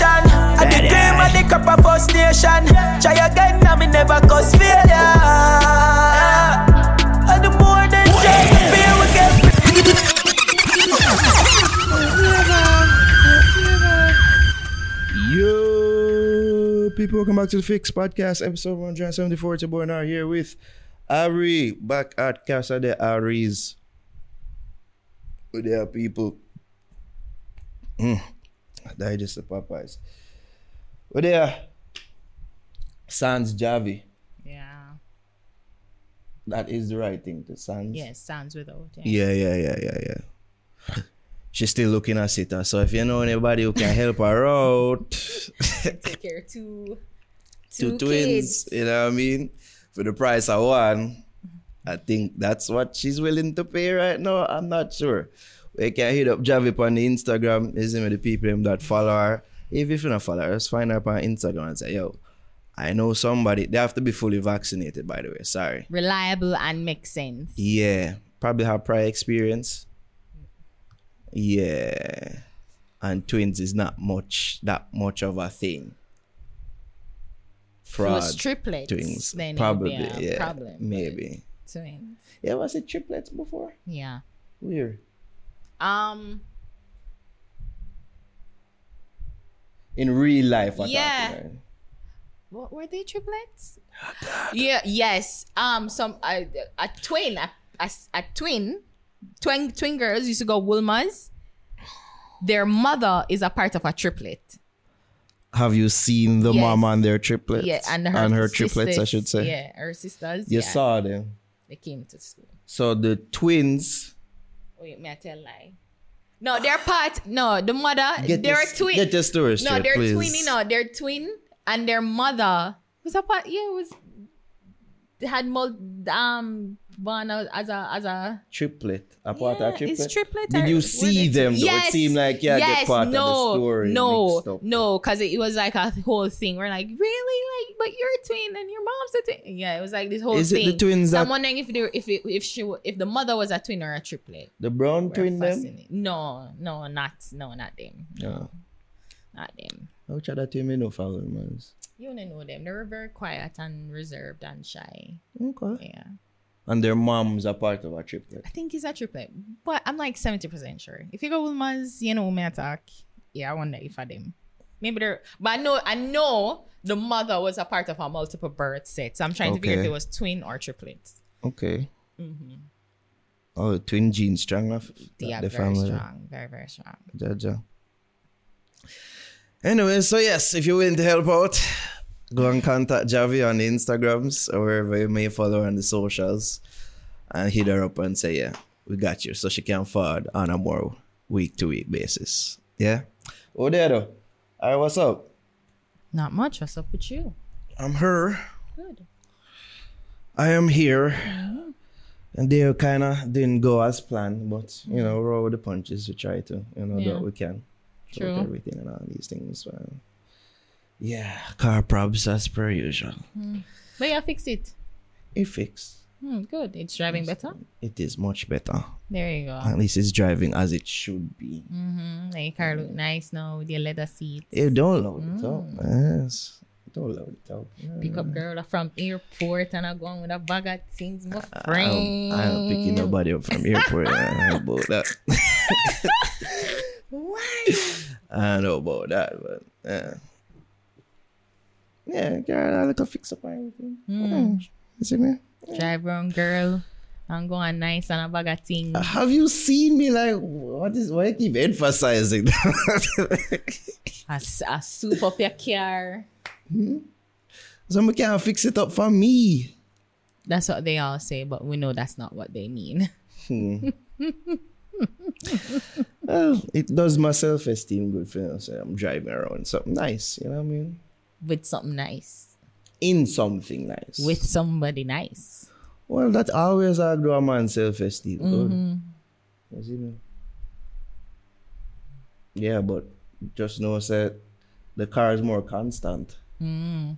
frustration. At the game of the cup of frustration. Try again, now me never cause failure. And the more than just the fear we get. Yo, people, welcome back to the Fix Podcast, episode 174. It's your boy Naro here with Ari, back at Casa de Aris. With their people. That is just the Popeyes. With their sans Javi. Yeah. That is the right thing to sans. Yes, sans without. Yeah. She's still looking at Sita. So if you know anybody who can help her out. Take care of two twins. Kids. You know what I mean? For the price of one, I think that's what she's willing to pay right now. I'm not sure. We can hit up Javi on the Instagram. It's him with the people that follow her. If you don't follow her, just find her on Instagram and say, yo, I know somebody. They have to be fully vaccinated, by the way. Sorry. Reliable and makes sense. Yeah. Probably have prior experience. Yeah. And twins is not much, that much of a thing. Fraud. Triplets, twins, then probably, yeah, problem, maybe twins. Yeah, was it triplets before? Yeah, weird. In real life, what happened? What were they, triplets? Yeah, yes. Some twin girls used to go Wilma's. Their mother is a part of a triplet. Have you seen the mom and their triplets? Yeah, and her sisters, triplets, I should say. Yeah, her sisters. You saw them. They came to school. So the twins. Wait, may I tell a lie? No, they're part. No, the mother. They're a twin. Get the story straight, no, they're please. Twin. You know, they're twin, and their mother was a part. Yeah, was had more born as a triplet, a part of a triplet. It's triplet. Did you see them? Yes, it seemed like they're part of the story. No, because it was like a whole thing. We're like, really, like, but you're a twin and your mom's a twin. Yeah, it was like this whole thing. Is it the twins? I'm wondering if the mother was a twin or a triplet. The brown twin them? No, not them. No, not them. Which other twin we know for Wilma's? You don't know them. They were very quiet and reserved and shy. Okay. Yeah. And their mom's a part of a triplet. I think it's a triplet, but I'm like 70% sure. If you go Wilma's, you know, may attack. Yeah, I wonder if I them. Maybe they're. But I know the mother was a part of a multiple birth set. So I'm trying to figure if it was twin or triplets. Okay. Mm-hmm. Oh, twin genes strong enough. Yeah, very family. Strong. Very, very strong. Jaja. Anyway, so yes, if you're willing to help out, go and contact Javi on the Instagrams or wherever you may follow on the socials and hit her up and say, yeah, we got you. So she can forward on a more week-to-week basis. Yeah? Oh, there though. All right, what's up? Not much. What's up with you? I'm her. Good. I am here. Mm-hmm. And they kind of didn't go as planned, but, you know, roll with the punches. We try to, you know, do what we can. True. Everything and all these things. Well, yeah, car problems as per usual. But yeah, fix it. It fixed. Good. It's driving better? It is much better. There you go. At least it's driving as it should be. Mm-hmm. And your car look nice now with your leather seats. You don't load it up. Yes. Don't load it up. Pick up girl from airport and I'm going with a bag of things, my friend. I don't pick nobody up from airport. I don't know about that. Why? I don't know about that, but yeah, girl, I look a fix up and everything. You see me? Yeah. Drive around, girl. I'm going nice and a bag of things. Have you seen me? Like, why you keep emphasizing that? I soup up your car. Somebody can fix it up for me. That's what they all say, but we know that's not what they mean. Well, it does my self-esteem good for me. So I'm driving around something nice, you know what I mean? With something nice. In something nice. With somebody nice. Well, that always hard to a man's self-esteem. Mm-hmm. You see me? Yeah, but just know that the car is more constant. Mm.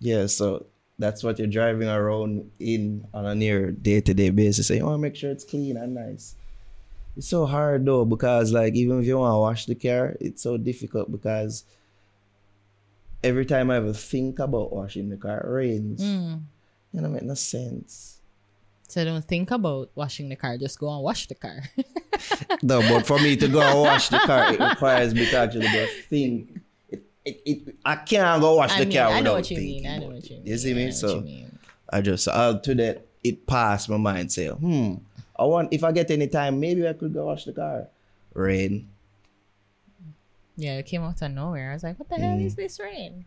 Yeah, so that's what you're driving around in on a near day-to-day basis. So you want to make sure it's clean and nice. It's so hard though, because like even if you want to wash the car, it's so difficult because every time I ever think about washing the car, it rains. You know, it makes no sense. So don't think about washing the car, just go and wash the car. No, but for me to go and wash the car, it requires me to actually go think. I can't go wash the car without thinking. I know what you mean. You see me? So I just, to that, it passed my mind. Say, I want, if I get any time, maybe I could go wash the car. Rain. Yeah, it came out of nowhere. I was like, what the hell is this rain?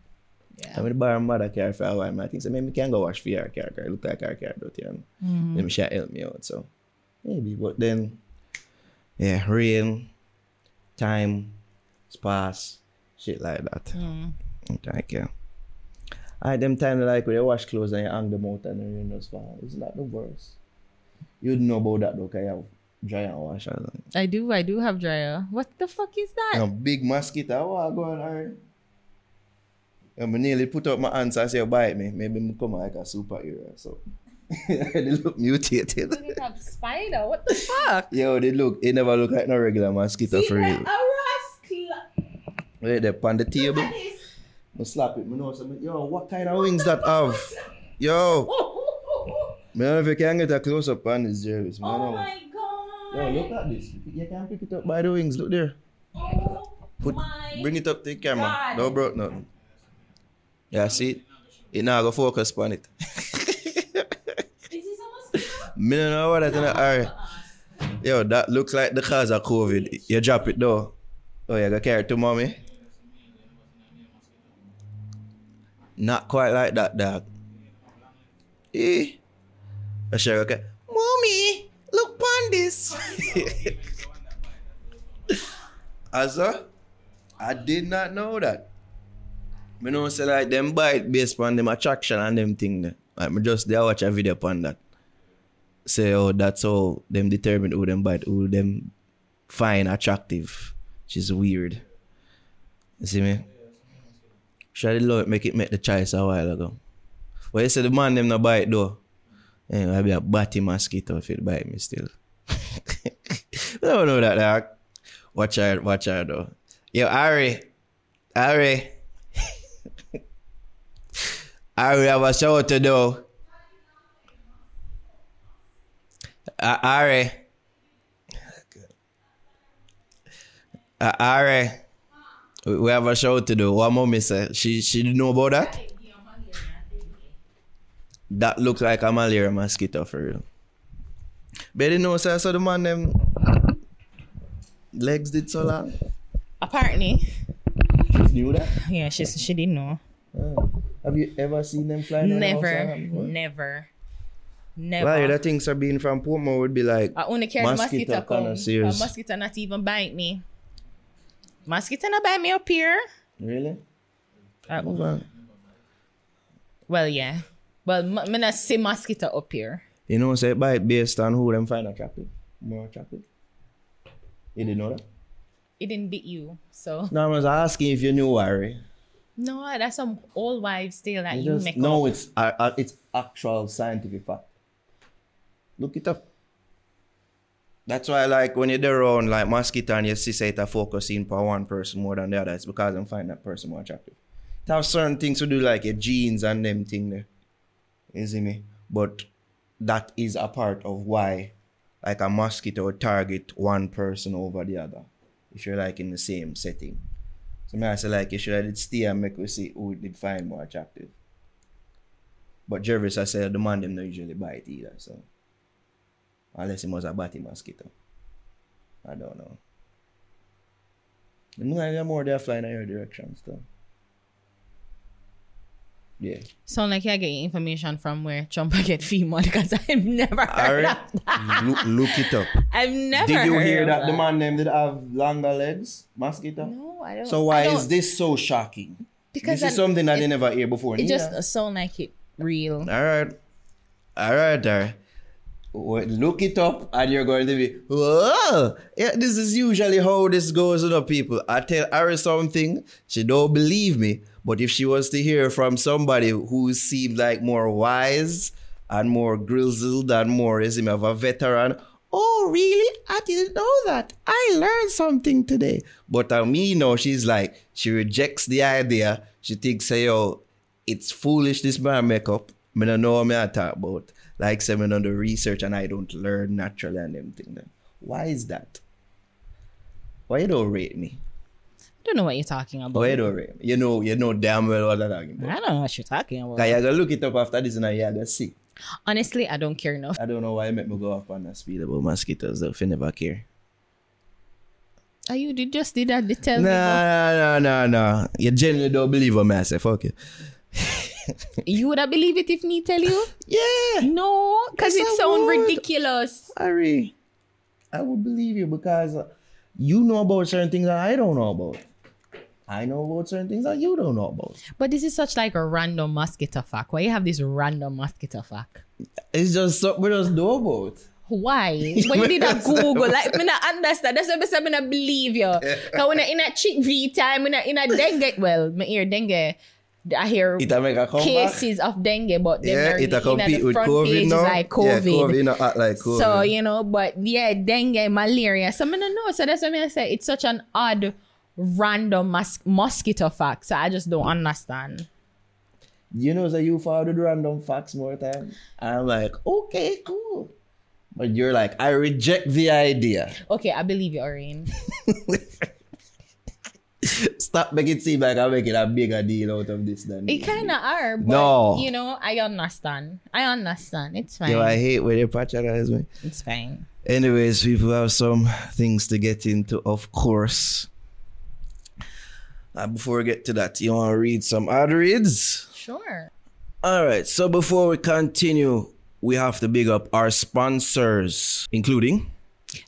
Yeah. I mean, the bar mother car for a while. I think so. Maybe I can go wash for your car. Look like our car, don't you? Then she help me out. So maybe, but then, yeah, rain, time, space, shit like that. Thank you. I them time like when you wash clothes and you hang them out and the rain just fall. Isn't that the worst? You'd know about that though, because you have dryer and wash. I do have dryer. What the fuck is that? A big mosquito. Oh, go on, Ari. I nearly put up my hands and say, bite me. Maybe I come like a superhero. So they look mutated. You have spider. What the fuck? Yo, they never look like no regular mosquito. See, for real. Wait, they're on the table. I slap it. I know something. Yo, what kind of wings that have? Yo. I don't know if you can get a close-up on this service. Oh my God. Yo, look at this. You can pick it up by the wings. Look there. Oh my. Bring it up to the camera. No, bro, nothing. Yeah, see it? It now go focus on it. Is this a mosquito? I don't know what that is. Alright. Yo, that looks like the cause of COVID. You drop it though. Oh, you gotta carry it to mommy? Not quite like that, dog. Eh? I sure okay. Mommy, look pon this. Asa, I did not know that. I know say like them bite based on them attraction and them thing there. Like me just there watch a video on that. Say oh that's how them determine who them bite, who them find attractive. Which is weird. You see me? Should the Lord make the choice a while ago? Well you say the man them no bite though. Anyway, I'll be a batty mosquito if it bite me still. I don't know that dog. Watch out though. Yo, Ari. Ari have a show to do. Ari. Ari. We have a show to do. What mommy said? She didn't know about that? That look like a malaria mosquito for real. But you know, so I saw the man them legs did so long. Apparently. She knew that? Yeah, she didn't know. Have you ever seen them flying? Never. Why the things are being from Puma would be like I only care mosquito come. A mosquito not even bite me. Mosquito not bite me up here. Really? Well, yeah. Well, I'm not see mosquito up here. You know, say bite based on who them find attractive. More attractive. You didn't know that? It didn't beat you, so. No, I was asking if you knew Ari. No, that's some old wives' tale that you make up. No, it's actual scientific fact. Look it up. That's why, like, when you're there around, like, mosquito and you see, say, it's focusing on one person more than the other. It's because they find that person more attractive. It has certain things to do, like your genes and them thing there. You see me? But that is a part of why, like, a mosquito would target one person over the other. If you're, like, in the same setting. So I say like you should let it stay and make we see who did find more attractive. But Jervis I said the man them don't usually bite either, so unless it was a batty mosquito. I don't know. They're more they're flying in your direction still. Yeah. Sound like you're getting information from where Trump get female because I've never heard of that. Look it up. I've never heard. Did you hear that the man named that have longer legs? Mosquito? No, I don't. So why is this so shocking? Because this is something that they never hear before. It just sound like it real. All right. Look it up and you're going to be, whoa. Yeah, this is usually how this goes with the people. I tell Ari something, she don't believe me. But if she was to hear from somebody who seemed like more wise and more grizzled and more, is him of a veteran, Oh, really? I didn't know that. I learned something today. But she's like, she rejects the idea. She thinks, hey, yo, it's foolish this man make up. I don't know what I talk about. Like, say, I don't do research and I don't learn naturally and everything. Then. Why is that? Why you don't rate me? I don't know what you're talking about. Why you don't rate me? You know damn well what I'm talking about. I don't know what you're talking about. You're going to look it up after this and you're going to see. Honestly, I don't care enough. I don't know why you make me go up on that speed about mosquitoes, though. I never care. You just did that to tell me. No. You generally don't believe what I say. Fuck you. You would have believed it if me tell you? Yeah. No, because it sounds ridiculous. Ari, I would believe you because you know about certain things that I don't know about. I know about certain things that you don't know about. But this is such like a random mosquito fact. Why you have this random mosquito fact? It's just something we don't know about. Why? When you did a Google, like, I don't understand. That's what I'm going to believe you. Because when I'm in a chickpea time, when I'm in a dengue, well, I hear dengue. I hear cases of dengue, but then they're compete with COVID now. Like COVID. Yeah, COVID not act like COVID. So, but yeah, dengue, malaria. So I don't know. So that's what I say. It's such an odd, random mosquito fact. So I just don't understand. You know, so you followed random facts more time. I'm like, okay, cool. But you're like, I reject the idea. Okay, I believe you, Irene. Stop making it seem like I'm making a bigger deal out of this than it kind of are, but no. I understand. It's fine. Yo, I hate when you patronize me. It's fine. Anyways, people have some things to get into, of course. Before we get to that, you want to read some ad reads? Sure. All right. So before we continue, we have to big up our sponsors, including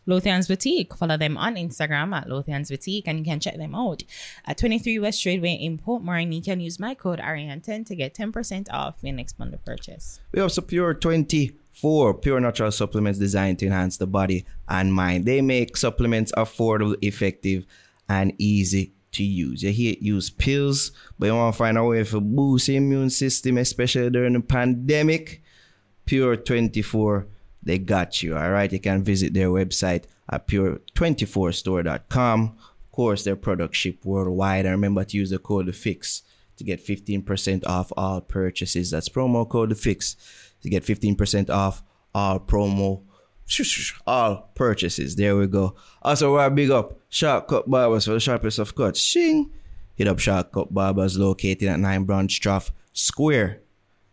Lothian's Boutique. Follow them on Instagram at Lothian's Boutique and you can check them out at 23 West Tradeway in Portmore, and you can use my code ARIAN10 to get 10% off your next bundle purchase. We also Pure24, pure natural supplements designed to enhance the body and mind. They make supplements affordable, effective, and easy to use. You hear it use pills, but you want to find a way to boost the immune system, especially during the pandemic. Pure24, they got you. All right, you can visit their website at pure24store.com. Of course, their products ship worldwide. And remember to use the code THEFIX to get 15% off all purchases. That's promo code THEFIX to get 15% off all purchases. There we go. Also, we're big up Shark Cup Barbers for the sharpest of cuts. Shing! Hit up Shark Cup Barbers located at 9 Branchtrough Square.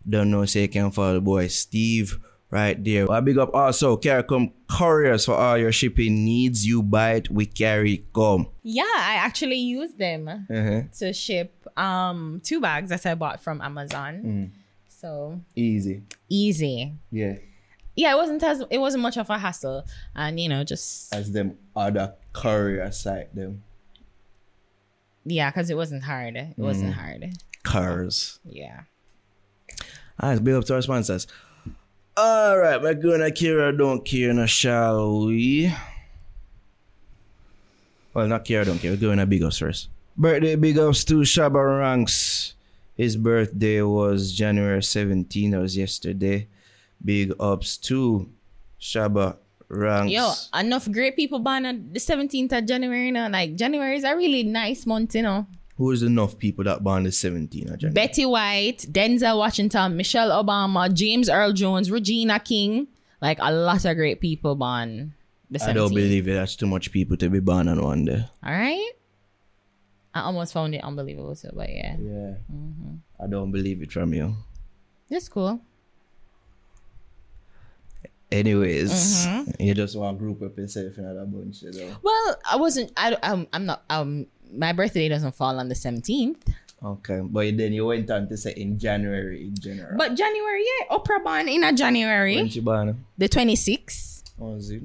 Don't know, say you can follow the boy Steve right there. I big up also CarryCom Couriers for all your shipping needs. You buy it with CarryCom. Yeah, I actually use them to ship 2 bags that I bought from Amazon. So easy. Yeah, it wasn't much of a hassle, and just as them other courier site them. Yeah, because it wasn't hard. Cars. Yeah. Alright, big up to our sponsors. Alright, we're gonna care or don't care now, shall we? Well, not care or don't care. We're going to big ups first. Birthday big ups to Shabba Ranks. His birthday was January 17th. That was yesterday. Big ups to Shabba Ranks. Yo, enough great people born on the 17th of January now. Like, January is a really nice month, Who is enough people that born the 17th of January? Betty White, Denzel Washington, Michelle Obama, James Earl Jones, Regina King. Like, a lot of great people born the 17th. I don't believe it. That's too much people to be born on one day. All right? I almost found it unbelievable, but yeah. Yeah. I don't believe it from you. That's cool. Anyways, you just want to group up and say if you're not a bunch, Well, my birthday doesn't fall on the 17th. Okay, but then you went on to say in January in general. But January, yeah, Oprah born in January. When she born? The 26th. Oh, is it?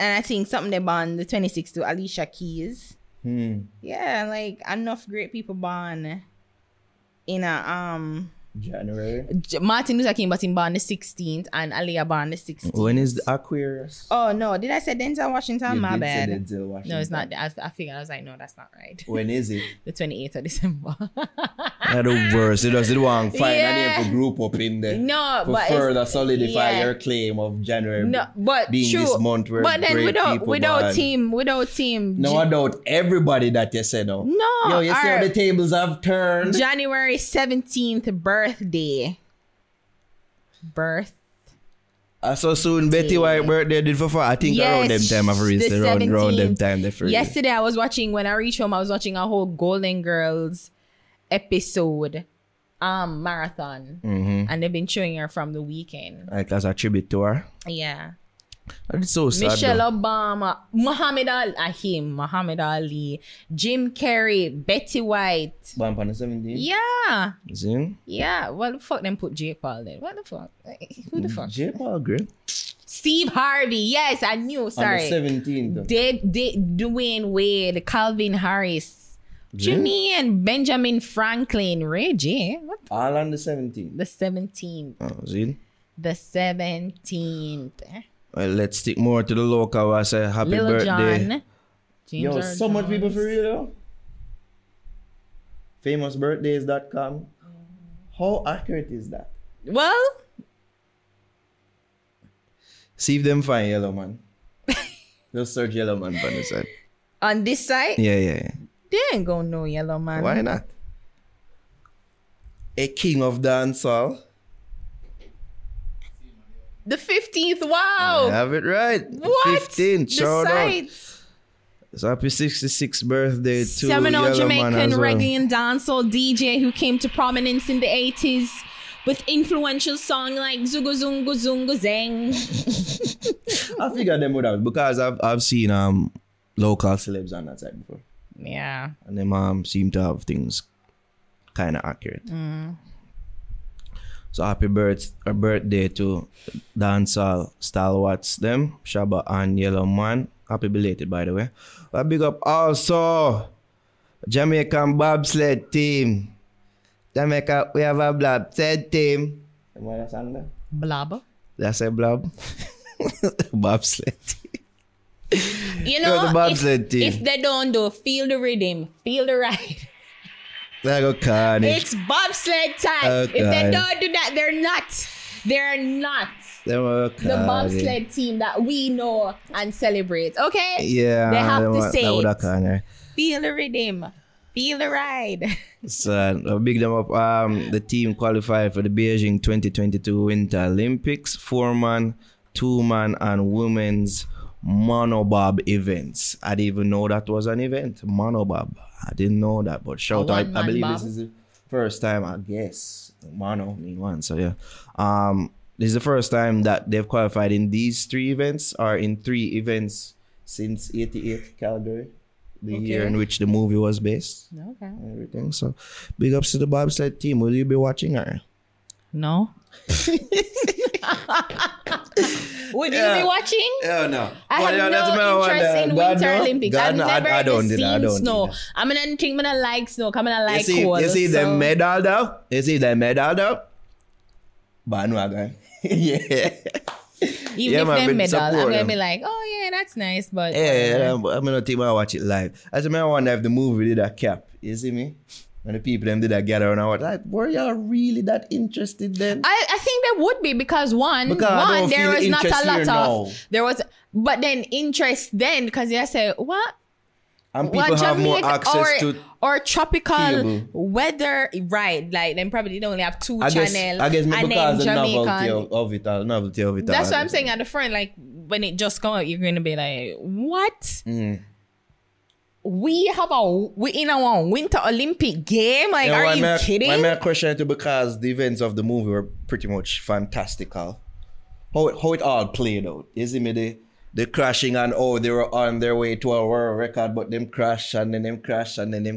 And I think something they born the 26th to Alicia Keys. Yeah, like enough great people born in a January. Martin Luther King was born the 16th and Aliyah born the 16th. When is the Aquarius? Oh no, did I say Denzel Washington? You My did bad. Say Denzel Washington. No, it's not. I figured I was like, no, that's not right. When is it? The 28th of December. That's the worst. It doesn't want to find a name for group up in there. No, for but further solidify your claim of January. No, but being true. This month where but then without team. No, I doubt everybody that you said though. No, yo, you see how the tables have turned. January 17th birthday. So soon Betty White birthday did for I think around them time I've reached around them time the first. Yesterday I was watching when I reached home, I was watching a whole Golden Girls episode marathon. Mm-hmm. And they've been showing her from the weekend. Like as a tribute to her. Yeah. That's so sad. Michelle Obama, Muhammad Ali, Jim Carrey, Betty White. Born on the 17th. Yeah. Zing. Yeah. What the fuck? Then put Jake Paul there. What the fuck? Who the fuck? Jake Paul, great. Steve Harvey. Yes, I knew. Sorry. On the 17th. Dwayne Wade, Calvin Harris, Jimmy and Benjamin Franklin, Ray J. What? All on the 17th. The 17th. Oh, Zing. The 17th. Well, let's stick more to the local. I say happy Little birthday. John. Yo, so much people for real though. Famousbirthdays.com. How accurate is that? Well, see if them find Yellow Man. Just search Yellow Man on the side. On this side? Yeah. They ain't gonna know Yellow Man. Why not? A king of dancehall. The 15th, wow! I have it right. What? 15th, shout out. So happy 66th birthday to Seminole Yellow Jamaican Man as well. Reggae and dancehall DJ who came to prominence in the 80s with influential songs like Zungo Zungo Zungo Zeng. I figured them would have because I've seen local celebs on that side before. Yeah. And them seem to have things kind of accurate. Mm. So happy birthday to dancehall stalwarts them, Shabba and Yellow Man. Happy belated, by the way. I big up also Jamaican bobsled team. Jamaica, we have a bobsled team. What is that? Blob. That's a blob. Bobsled team. You know, the bobsled team. If they don't do, feel the rhythm, feel the ride. It's bobsled time. Okay. If they don't do that, they're not okay. The bobsled team that we know and celebrate. Okay? Yeah. They have to say it. Feel the rhythm. Feel the ride. So I'll big them up. The team qualified for the Beijing 2022 Winter Olympics 4-man, 2-man and women's monobob events. I didn't even know that was an event. Monobob. I didn't know that, but shout out. I believe this is the first time, I guess. Mono mean one, so yeah. This is the first time that they've qualified in these three events, or in three events since '88 Calgary, the year in which the movie was based. Okay. Everything. So big ups to the bobsled team. Will you be watching her? No. Would you be watching? Yeah, no. I have no interest in Winter Olympics. I've never seen snow. I'm gonna like snow. I'm gonna like cold. You see the medal though? You see the medal though? Bandwagon. Yeah. Even if the medal, I'm gonna be like, oh yeah, that's nice, but I'm gonna think about watch it live. I remember one time the movie did a cap. You see me? And the people them did that gather and I was like, were y'all really that interested then? I think they would be because there was not a lot of there was, but then interest then because they said what? And people have more access to or tropical cable. Weather, right? Like then probably they only have two channels. I guess maybe because the novelty of it. That's what I'm saying. At the front, like when it just come out, you're gonna be like, what? Mm. We're in our Winter Olympic game. Like, yeah, are you kidding? My question too, because the events of the movie were pretty much fantastical. How it all played out. You see me, the crashing and they were on their way to a world record, but them crash and then them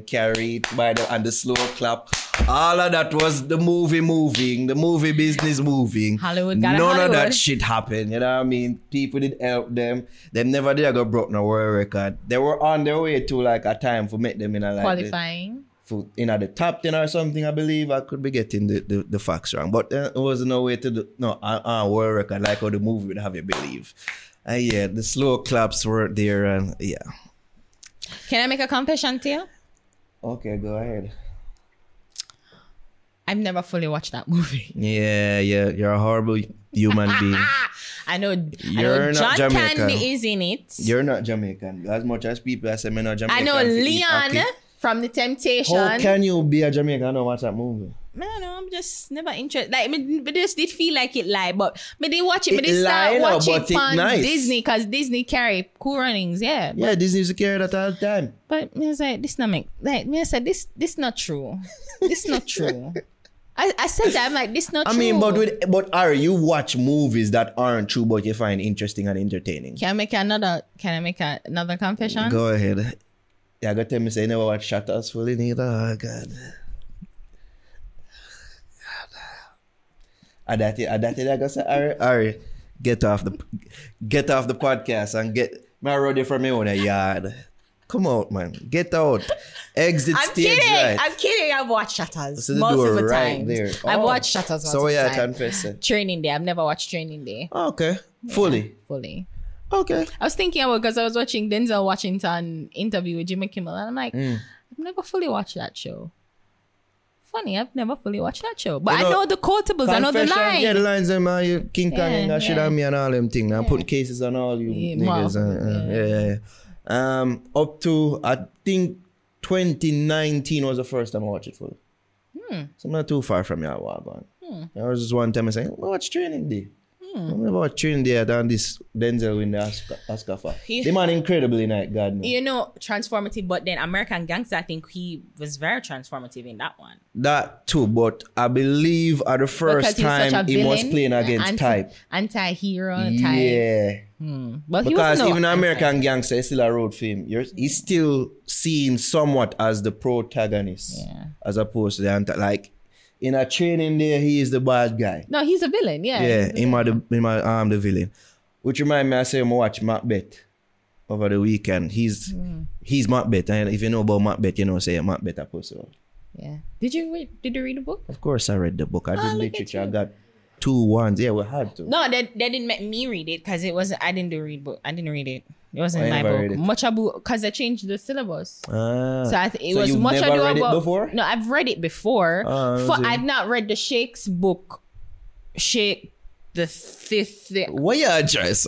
carry it by and the slow clap. All of that was the movie moving, the movie business moving. None of that shit happened, you know what I mean? People did help them. They never did go broke no world record. They were on their way to like a time for make them in a like qualifying. for, you know, the top 10 or something, I believe. I could be getting the facts wrong. But there was no way to do, no, on world record, like how the movie would have you believe. Yeah, the slow claps were there, and yeah. Can I make a confession to you? Okay, go ahead. I've never fully watched that movie. Yeah, yeah, you're a horrible human being. I know John Candy is in it. You're not Jamaican. As much as people say me not Jamaican. I know Leon from The Temptations. How can you be a Jamaican and not watch that movie? Man, no, I'm just never interested. Like, me just did feel like it lie, but me did watch it. Me did start watching it on Disney, because Disney carry cool runnings, yeah. Yeah, Disney's carry that all the time. But me was like, this not make, like me said, this not true. This not true. I said that, I'm like, this not true. I mean, but Ari, you watch movies that aren't true, but you find interesting and entertaining. Can I make another confession? Go ahead. Yeah, I got to tell me say you never watch Shutter Island either. Oh God. I gotta say, Ari, get off the podcast and get my roadie from my own yard. Come out, man. Get out. Exit I'm stage kidding. Right. I'm kidding. I've watched Shutters multiple times. Right I've watched Shutters multiple times. So yeah, confess it. Training Day. I've never watched Training Day. Okay. Fully. Okay. I was thinking about because I was watching Denzel Washington interview with Jimmy Kimmel, and I'm like, I've never fully watched that show. Funny, I've never fully watched that show. But you know, I know the quotables, I know the lines. Yeah, the lines, them, King Kong and that shit on me and all them things. I'm putting cases on all you niggas. Up to, I think, 2019 was the first time I watched it fully. So I'm not too far from your Waban. There was just one time I said, watch Training Day. I remember watching Training Day and this Denzel win the Oscar for. The man incredibly nice, God knows. You know, transformative, but then American Gangster, I think he was very transformative in that one. That too, but I believe at the first time he was playing against type. Anti-hero type. Yeah. But because even American Gangster is still a road film. He's still seen somewhat as the protagonist as opposed to the anti-like. In a Training Day, he is the bad guy. No, he's a villain, yeah. Yeah, I'm the villain. Which reminds me, I say I watch Macbeth over the weekend. He's Macbeth. And if you know about Macbeth, you know, say Macbeth a person. Yeah. Did you read the book? Of course I read the book. I did literature. I got 2 ones. Yeah, we had to. No, they didn't make me read it because it wasn't, I didn't read it. It wasn't my book. Much Ado, because I changed the syllabus. So Much Ado About. No, I've read it before. I've not read the Shake's book. Shake the fifth. What you address?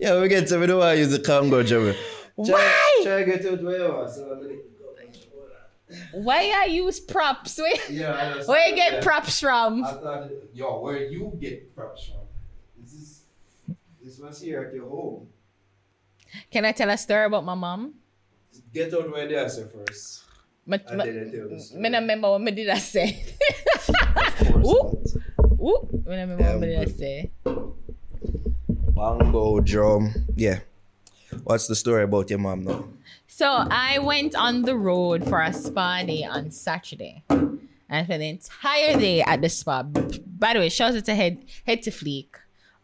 Yeah, we get to we don't want to use the Congo Java. Why? Try get to it. Why I use props? Where you get props from? I thought, where you get props from? This was here at your home. Can I tell a story about my mom? Get out where they are first. I didn't tell the story. I don't remember what I did say. I don't remember what I did say. Bongo drum. Yeah. What's the story about your mom now? So I went on the road for a spa day on Saturday. And for the entire day at the spa. By the way, shout out to Head to Fleek.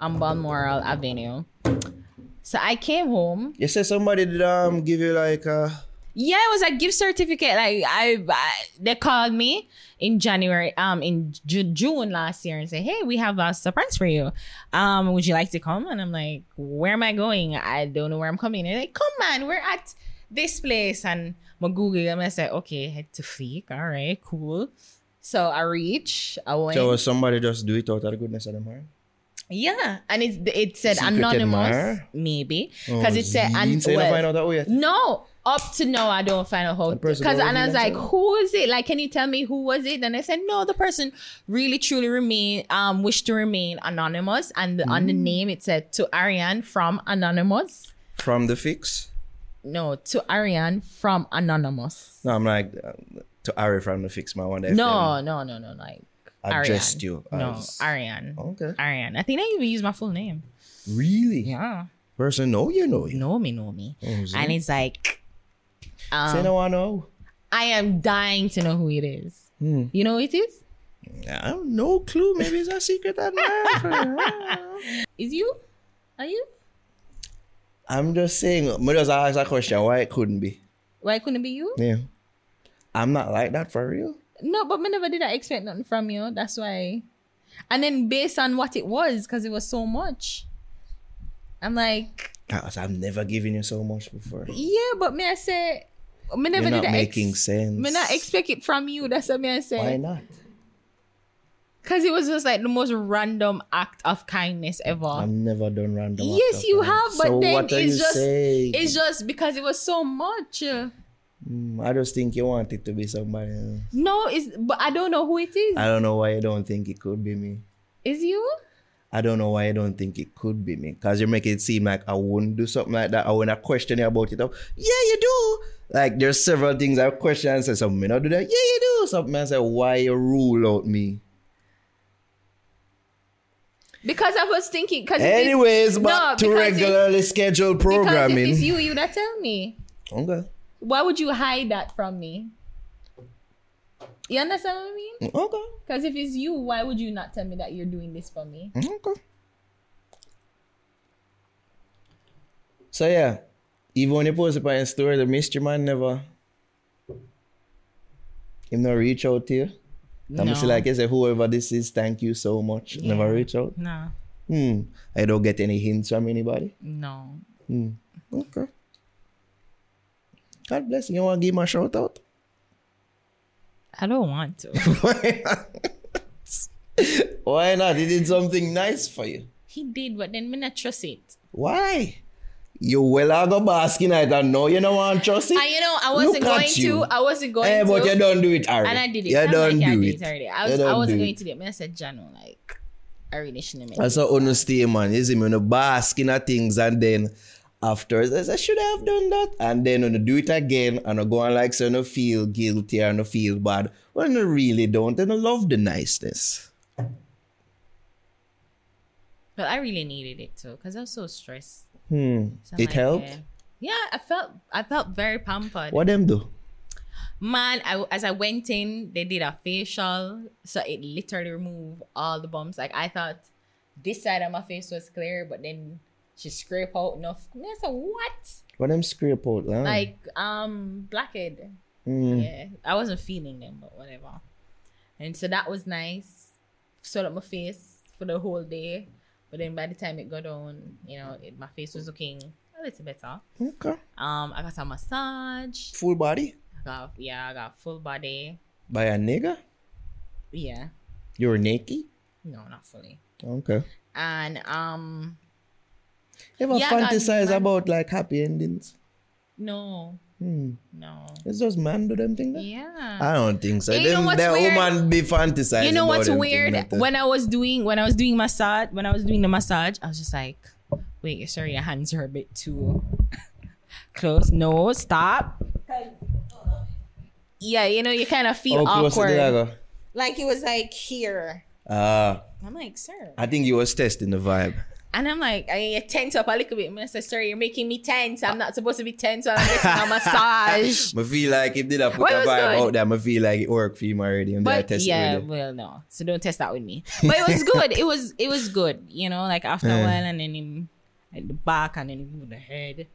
On Balmoral Avenue. So I came home. You said somebody did give you like a... Yeah, it was a gift certificate. Like they called me in January, June last year and said, hey, we have a surprise for you. Would you like to come? And I'm like, where am I going? I don't know where I'm coming. And they're like, come man, we're at this place. And I Google and I said, okay, Head to Fleek. All right, cool. So I reach. I went. So somebody just do it out of the goodness of their heart? Yeah, and it said Secret anonymous, maybe. Because it said... No, up to now, I don't find out how... And I was like, who is it? Like, can you tell me who was it? And I said, no, the person really, truly wished to remain anonymous. And on the name, it said, to Ariane from Anonymous. From the fix? No, to Ariane from Anonymous. No, I'm like, to Ari from the fix, my one. No, like... Addressed you as... No, Ariane. Okay. Ariane. I think I even use my full name. Really? Yeah. Person know you. Know me. And it's like... say no one know. I am dying to know who it is. You know who it is? I have no clue. Maybe it's a secret admirer. Is you? Are you? I'm just saying... I just asked a question. Why it couldn't be? Why it couldn't be you? Yeah. I'm not like that for real. No, but I never did I expect nothing from you. That's why. And then based on what it was, because it was so much, I'm like... I've never given you so much before. Yeah, but may I say... Me never You're not did making sense. Me not expect it from you. That's what me I say. Why not? Because it was just like the most random act of kindness ever. I've never done random. Yes, you have, but so then it's just saying? It's just because it was so much. I just think you want it to be somebody else. No, but I don't know who it is. I don't know why you don't think it could be me. Is you? I don't know why I don't think it could be me. Because you make it seem like I wouldn't do something like that. Or when I question you about it, yeah, you do. Like, there's several things I question and say, something I do that. Yeah, you do. Something I say, why you rule out me? Because I was thinking... Anyways, back to regularly scheduled programming. Because if it's you, you not tell me. Okay. Why would you hide that from me? You understand what I mean? Okay. Because if it's you, why would you not tell me that you're doing this for me? Okay. So yeah, even when you post up on your story, the mystery man never... Him not reach out to you. No. I'm like, I say, whoever this is, thank you so much. Yeah. Never reach out. No. I don't get any hints from anybody. No. Okay. God bless you. You want to give him a shout out? I don't want to. Why not? Why not? He did something nice for you. He did, but then me not trust it. Why? You well I go basking I don't know. You don't want to trust it. You know, I wasn't going to. But you don't do it already. And I did it. You don't like, do it already. I wasn't going to do it. I said, Jano, like, I really shouldn't have made it. That's an honest statement. You see me, you know, basking at things and then afterwards, I said, should I have done that? And then when you do it again, and I go and like, so you feel guilty and you feel bad. Well, you really don't. And I love the niceness. But I really needed it too, because I was so stressed. So it helped? Yeah, I felt very pampered. What them do? Man, as I went in, they did a facial. So it literally removed all the bumps. Like, I thought this side of my face was clear, but then... She scrape out enough. I said, what? What them scrape out? Huh? Like, blackhead. Yeah. I wasn't feeling them, but whatever. And so that was nice. Sort up my face for the whole day. But then by the time it got on, you know, my face was looking a little better. Okay. I got a massage. Full body? I got full body. By a nigga? Yeah. You were naked? No, not fully. Okay. And, You ever fantasize about like happy endings? No. No. It's just man do them thing. Then? Yeah. I don't think so. That woman be fantasizing. You know what's weird? When I was doing the massage, I was just like, wait, sorry, your hands are a bit too close. No, stop. Yeah, you know, you kind of feel awkward. Like it was like here. I'm like, sir. I think you was testing the vibe. And I'm like, I tense up a little bit. I said, sorry, you're making me tense. I'm not supposed to be tense while I'm getting a massage. I feel like if they put a vibe out there, I feel like it worked for him already. And but, test yeah, it well, no. So don't test that with me. But it was good. It was good. You know, like after a while and then him at the back and then him with the head.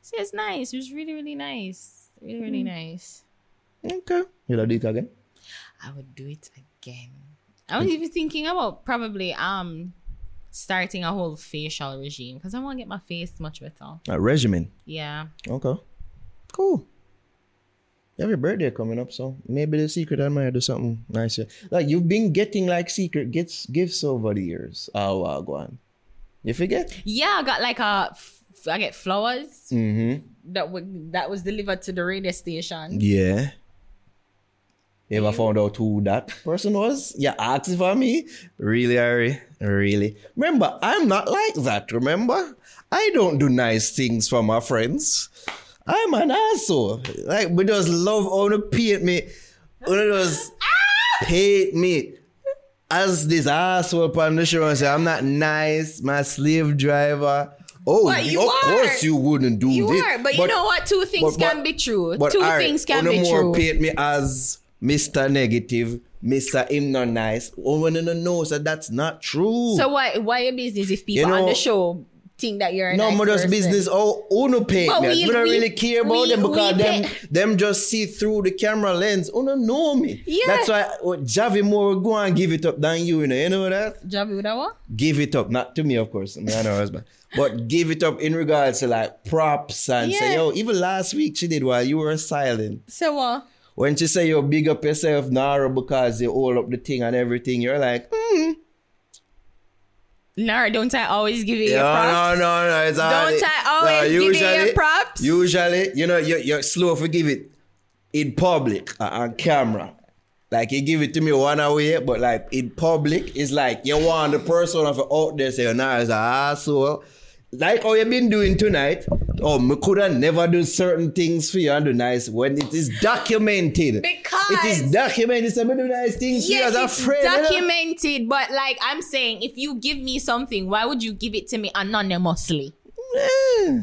So it's nice. It was really, really nice. Really, really nice. Okay. You'll do it again? I would do it again. I was even thinking about probably... starting a whole facial regime because I want to get my face much better. A regimen? Yeah. Okay. Cool. You have your birthday coming up, so maybe the secret admirer do something nicer. Like, you've been getting, like, secret gifts over the years. Oh, wow, go on. You forget? Yeah, I got, like, I get flowers that was delivered to the radio station. Yeah. You ever found out who that person was? Yeah, asked for me. Really, Ari? Really? Remember, I'm not like that, remember? I don't do nice things for my friends. I'm an asshole. Like, we just love how to paint me. We just paint me as this asshole upon the show and say, I'm not nice, my slave driver. Oh, of course you wouldn't do this. You are, but you know what? Two things can be true. Two things can be true. Paint me as... Mr. Negative, Mr. Him Not Nice. Oh, no, so that's not true. So why your business if people on the show think that you're a no nice mother's person. Business. Oh, uno pay them. We don't really care about them because them just see through the camera lens. Uno know me. Yeah. That's why Javi more go and give it up than you. You know that. Javi would have what? Give it up, not to me, of course. I'm not her husband. But give it up in regards to like props and say, yo, even last week she did while you were silent. So what? When she say you big up yourself, Naro, because you hold up the thing and everything, you're like, Naro, don't I always give you your props? No. It's don't I always give you your props? Usually, you know, you're slow to give it in public on camera. Like, you give it to me one away, but like in public, it's like you want the person of out there say, nah, it's an asshole. Like how you've been doing tonight. Oh, me coulda never do certain things for you and do nice when it is documented. Because it is documented. So me do nice things for you as a friend. Yes, it's documented. You know? But like I'm saying, if you give me something, why would you give it to me anonymously?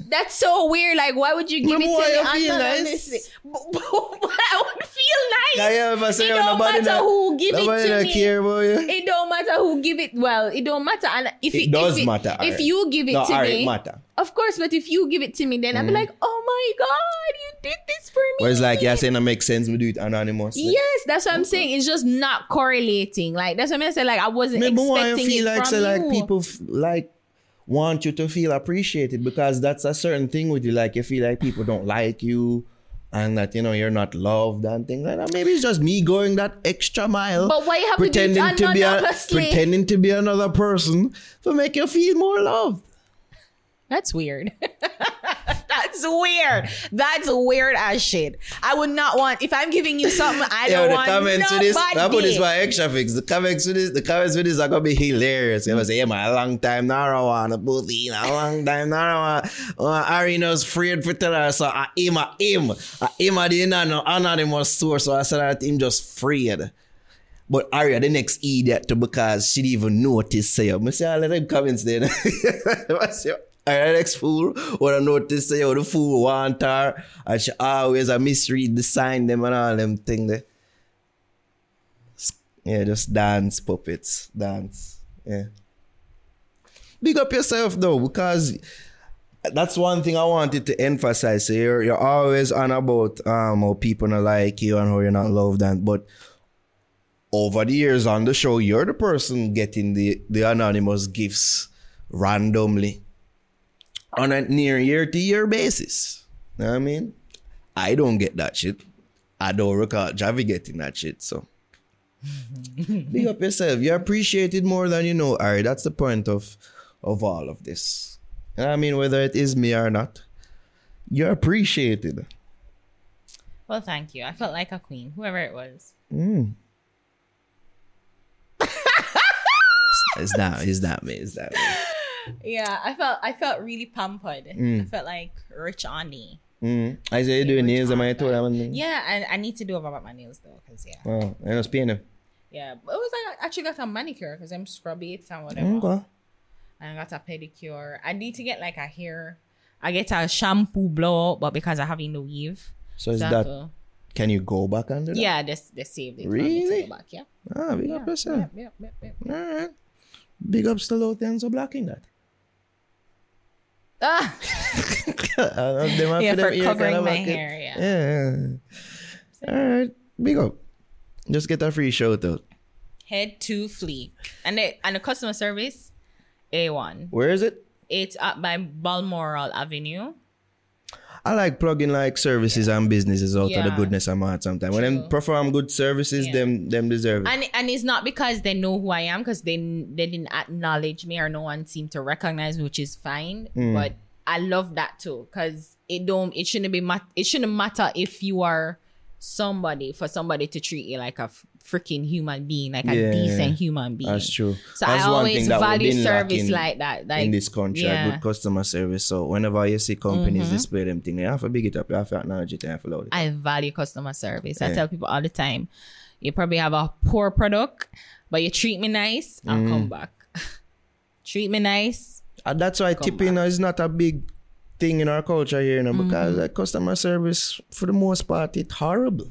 That's so weird. Like, why would you give it to me anonymously? But I would feel nice. It don't matter who give it to me. It don't matter who give it. Well, it don't matter. And if it does matter. If you give it to me, matter. Of course. But if you give it to me, then I'll be like, oh my God, you did this for me. Well, it's like, yeah, saying it makes sense. We do it anonymously. Yes, that's what I'm saying. It's just not correlating. Like that's what I said. Like I wasn't expecting it from you. Like people like. Want you to feel appreciated because that's a certain thing with you. Like you feel like people don't like you and that, you know, you're not loved and things like that. Maybe it's just me going that extra mile. But why you have pretending to be another person to make you feel more loved? That's weird. That's weird. That's weird as shit. I would not want, if I'm giving you something, I don't want nobody. The comments with this, are going to be hilarious. You're going to say, yeah, man, a long time Naro want a booty. A long time Naro want Ari knows afraid for tell her, so I didn't know anonymous source, so I said that him just afraid. But Ari, the next idiot too, because she didn't even notice. Say, I say, all them comments there. The next fool would have noticed say, the fool want her and she always misread the sign them and all them thing there. Yeah, just dance, puppets. Dance. Yeah. Big up yourself though, because that's one thing I wanted to emphasize. So you're always on about how people not like you and how you're not loved, and but over the years on the show, you're the person getting the anonymous gifts randomly. On a near year-to-year basis. You know what I mean? I don't get that shit. I don't recall Javi getting that shit, so. Big up yourself. You're appreciated more than you know, Ari. That's the point of all of this. You know what I mean? Whether it is me or not, you're appreciated. Well, thank you. I felt like a queen, whoever it was. It's not me. Yeah, I felt really pampered. I felt like rich auntie. I said, you do your nails and my toe. Yeah, and I need to do about my nails though, because oh, I was paying them. Yeah, but it was like I actually got a manicure because I'm scrubby it and whatever. Okay. And I got a pedicure. I need to get like a hair. I get a shampoo blow, but because I haven't no weave. So is that? Can you go back under that? Yeah, they saved it. Really? Go back, yeah. Ah, big up yourself. Yep. All right. Big ups to Lothian's for blocking that. For covering my hair. Yeah. All right, big up. Just get that free shout out. Head to Fleek, and the customer service, A1. Where is it? It's up by Balmoral Avenue. I like plugging like services and businesses out of the goodness of my heart sometimes. When them perform good services, them deserve it. And it's not because they know who I am, because they didn't acknowledge me or no one seemed to recognize me, which is fine. But I love that too, because it shouldn't matter if you are somebody for somebody to treat you like a freaking human being, like a decent human being. That's true. So that's I always value service like that. Like, in this country, a good customer service. So whenever you see companies display them thing, you have to big it up, you have to acknowledge it, you have to load it. I value customer service. I tell people all the time, you probably have a poor product, but you treat me nice, I'll come back. Treat me nice. And that's why tipping is not a big thing in our culture here, you know, because like, customer service, for the most part, it's horrible.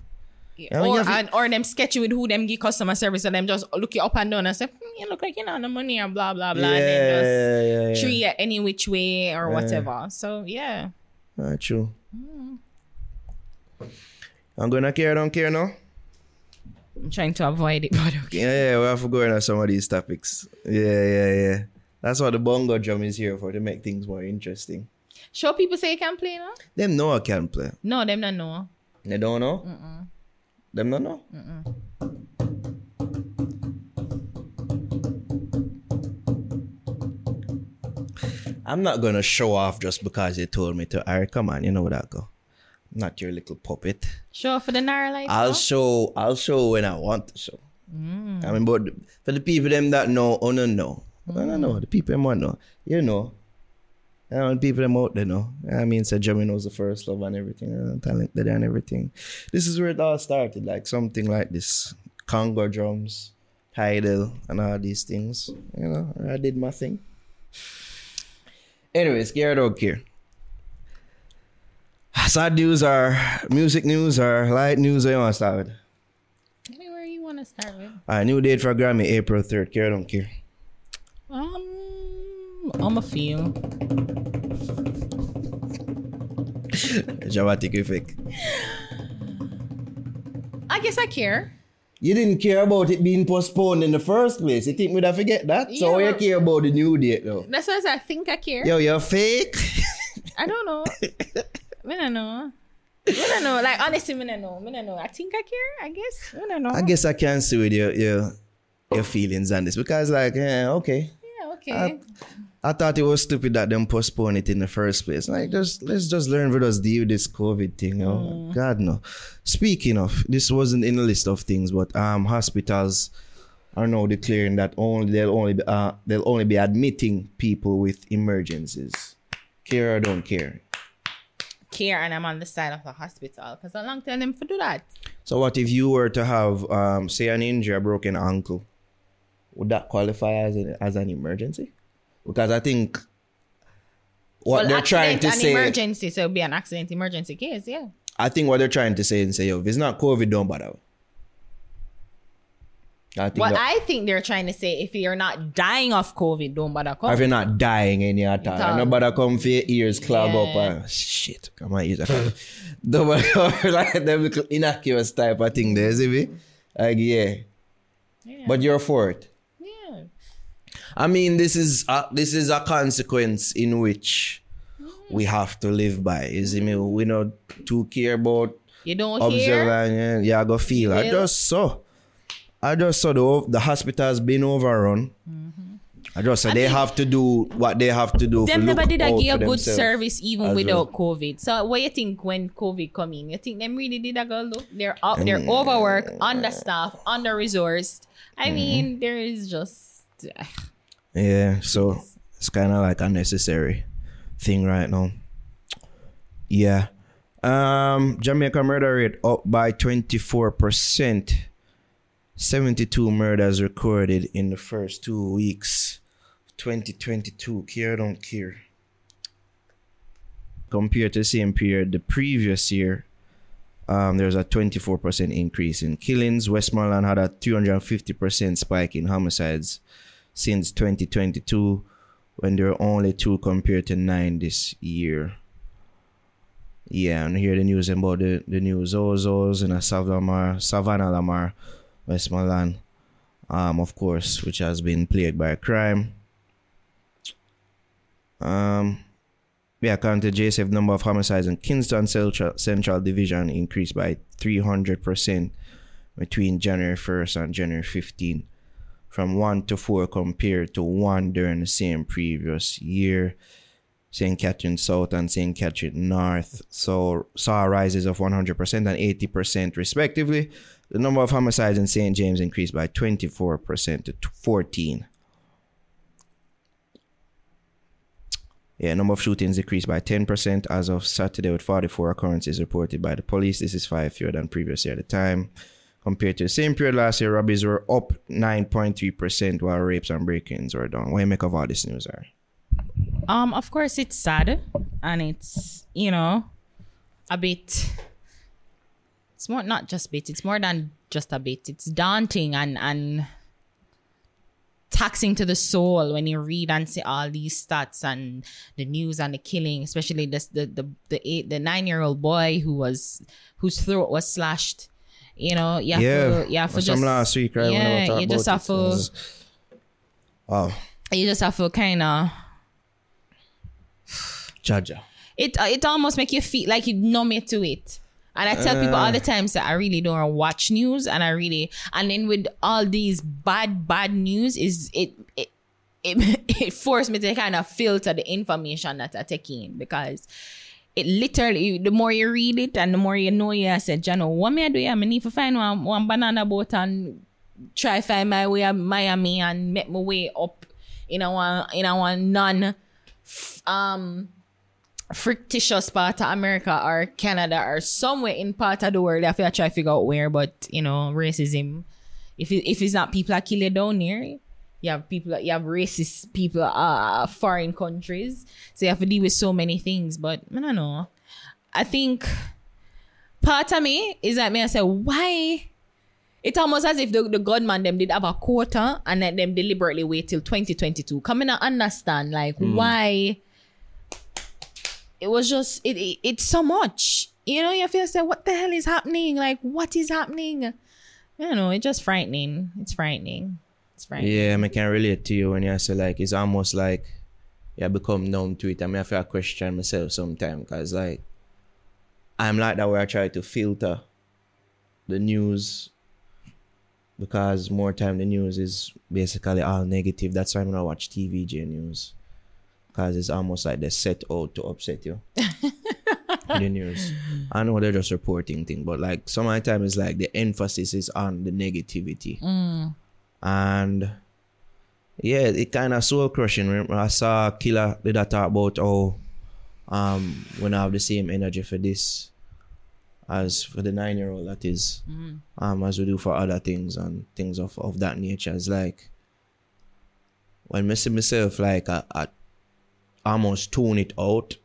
Yeah. Or them sketchy with who them give customer service and them just look you up and down and say, you look like you're not the money and blah, blah, blah. Yeah, and then just treat you any which way or whatever. So, yeah. Not true. Mm. I'm going to care, don't care now. I'm trying to avoid it, but okay. Yeah, we have to go into some of these topics. Yeah. That's what the bongo drum is here for, to make things more interesting. Sure, people say you can play now? Them know I can play. No, them not know. They don't know? Mm-mm. Them not know? Mm-mm. I'm not going to show off just because you told me to. Ari, come on, you know where that go. Not your little puppet. Show for the Nara life. I'll show when I want to show. Mm. I mean, but for the people them that know, oh no. I don't know. The people them want know. You know. The people them out there know. I mean, so Jimmy knows the first love and everything, talent there and everything. This is where it all started, like something like this. Congo drums, Tidal, and all these things. You know, I did my thing. Anyways, care don't care. Sad news or music news or light news, or you want to start with? Anywhere you want to start with. Alright, new date for Grammy, April 3rd. Care or don't care? I'm a few. Dramatic effect. I guess I care. You didn't care about it being postponed in the first place. You think we'd have forget that? Yeah, so you care about the new date though. That's why I think I care. Yo, you're fake. I don't know. I don't know. Like, honestly, I don't know. I think I care, I guess. I don't know. I guess I can see with your feelings on this because, like, okay. Yeah, okay. I thought it was stupid that them postpone it in the first place. Like, let's just learn with us deal with this COVID thing. Oh, God, no. Speaking of, this wasn't in the list of things, but hospitals are now declaring that they'll only be admitting people with emergencies. Care or don't care? Care, and I'm on the side of the hospital because I long tell them to do that. So what if you were to have say an injury, a broken ankle? Would that qualify as an emergency? Because I think they're trying to say emergency, so it'd be an accident emergency case, yeah. I think what they're trying to say and say, yo, if it's not COVID, don't bother. I think they're trying to say if you're not dying of COVID, don't bother come. If you're not dying any at all, no bother come for your ears clog up and shit. Come on, ears. Don't bother come like them innocuous type of thing there, see me? Like, yeah. But you're for it. Yeah. I mean, this is a consequence in which we have to live by. You see me? We not too care about. You don't observe. Yeah, I go feel. I just saw. I just saw the hospital's been overrun. Mm-hmm. I just said they have to do what they have to do. Them never did a give a good service even without COVID. So what you think when COVID come in? You think them really did a go look? They're up, they're overworked, understaffed, under-resourced. I mean, there is just... Yeah, so it's kind of like a necessary thing right now. Yeah. Jamaica murder rate up by 24%. 72 murders recorded in the first 2 weeks, 2022. Care don't care. Compared to the same period the previous year, there's a 24% increase in killings. Westmoreland had a 350% spike in homicides since 2022, when there were only 2 compared to 9 this year. Yeah, and here the news about the new Zozos and Savannah Lamar. Westmoreland, of course, which has been plagued by crime. According to JSF, number of homicides in Kingston Central Division increased by 300% between January 1st and January 15th, from 1 to 4 compared to 1 during the same previous year. St. Catherine South and St. Catherine North saw rises of 100% and 80% respectively. The number of homicides in St. James increased by 24% to 14. Yeah, number of shootings decreased by 10% as of Saturday, with 44 occurrences reported by the police. This is 5 fewer than previous year at the time. Compared to the same period last year, robberies were up 9.3%, while rapes and break-ins were down. What do you make of all this news, Ari? Of course, it's sad, and it's, you know, a bit... It's more, not just bit. It's more than just a bit. It's daunting and taxing to the soul when you read and see all these stats and the news and the killing, especially this the 9-year-old boy whose throat was slashed. You know, you just have to kind of judge. It almost make you feel like you numb it to it. And I tell people all the time that I really don't watch news, and then with all these bad news, it forced me to kind of filter the information that I take in, because it literally, the more you read it and the more you know, I said, Jano, what may I do? I need to find one banana boat and try find my way to Miami and make my way up in a one fictitious part of America or Canada or somewhere in part of the world. I feel I try to figure out where, but you know, racism. If it's not people that kill you down here, you have racist people foreign countries. So you have to deal with so many things. But I don't know. I think part of me is that me, I say, why? It's almost as if the gunman them did have a quota and let them deliberately wait till 2022. Come in and understand why. It was just, it's so much. You know, you feel like, what the hell is happening? What is happening? I don't know. It's just frightening. It's frightening. Yeah, I can relate to you when you say, it's almost like you become numb to it. I mean, I feel I question myself sometimes because, I'm like that where I try to filter the news, because more time the news is basically all negative. That's why I'm going to watch TVJ news. Because it's almost like they set out to upset you in the news. I know they're just reporting things, but some of the time it's the emphasis is on the negativity. Mm. And yeah, it kind of soul crushing. Remember, I saw Killer did I talk about how we don't have the same energy for this as for the 9-year-old, that is, as we do for other things and things of that nature. It's when I see myself I almost tune it out.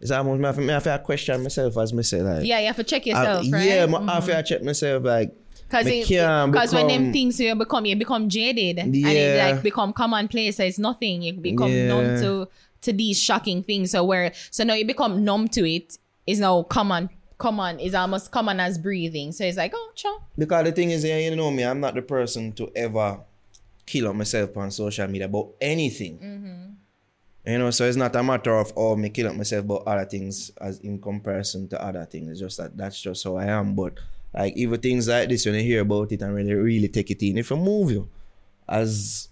It's almost me have to question myself as me say you have to check yourself, right? Yeah, I have to check myself because when them things you become jaded, yeah, and it become commonplace. So it's nothing. You become numb to these shocking things. So now you become numb to it. It's now common. It's almost common as breathing. So it's oh, sure. Because the thing is, you know me, I'm not the person to ever kill on myself on social media about anything. Mm-hmm. You know, so it's not a matter of, me kill up myself about other things as in comparison to other things. It's just that that's just how I am. But even things like this, when you hear about it and really, really take it in, if you move you as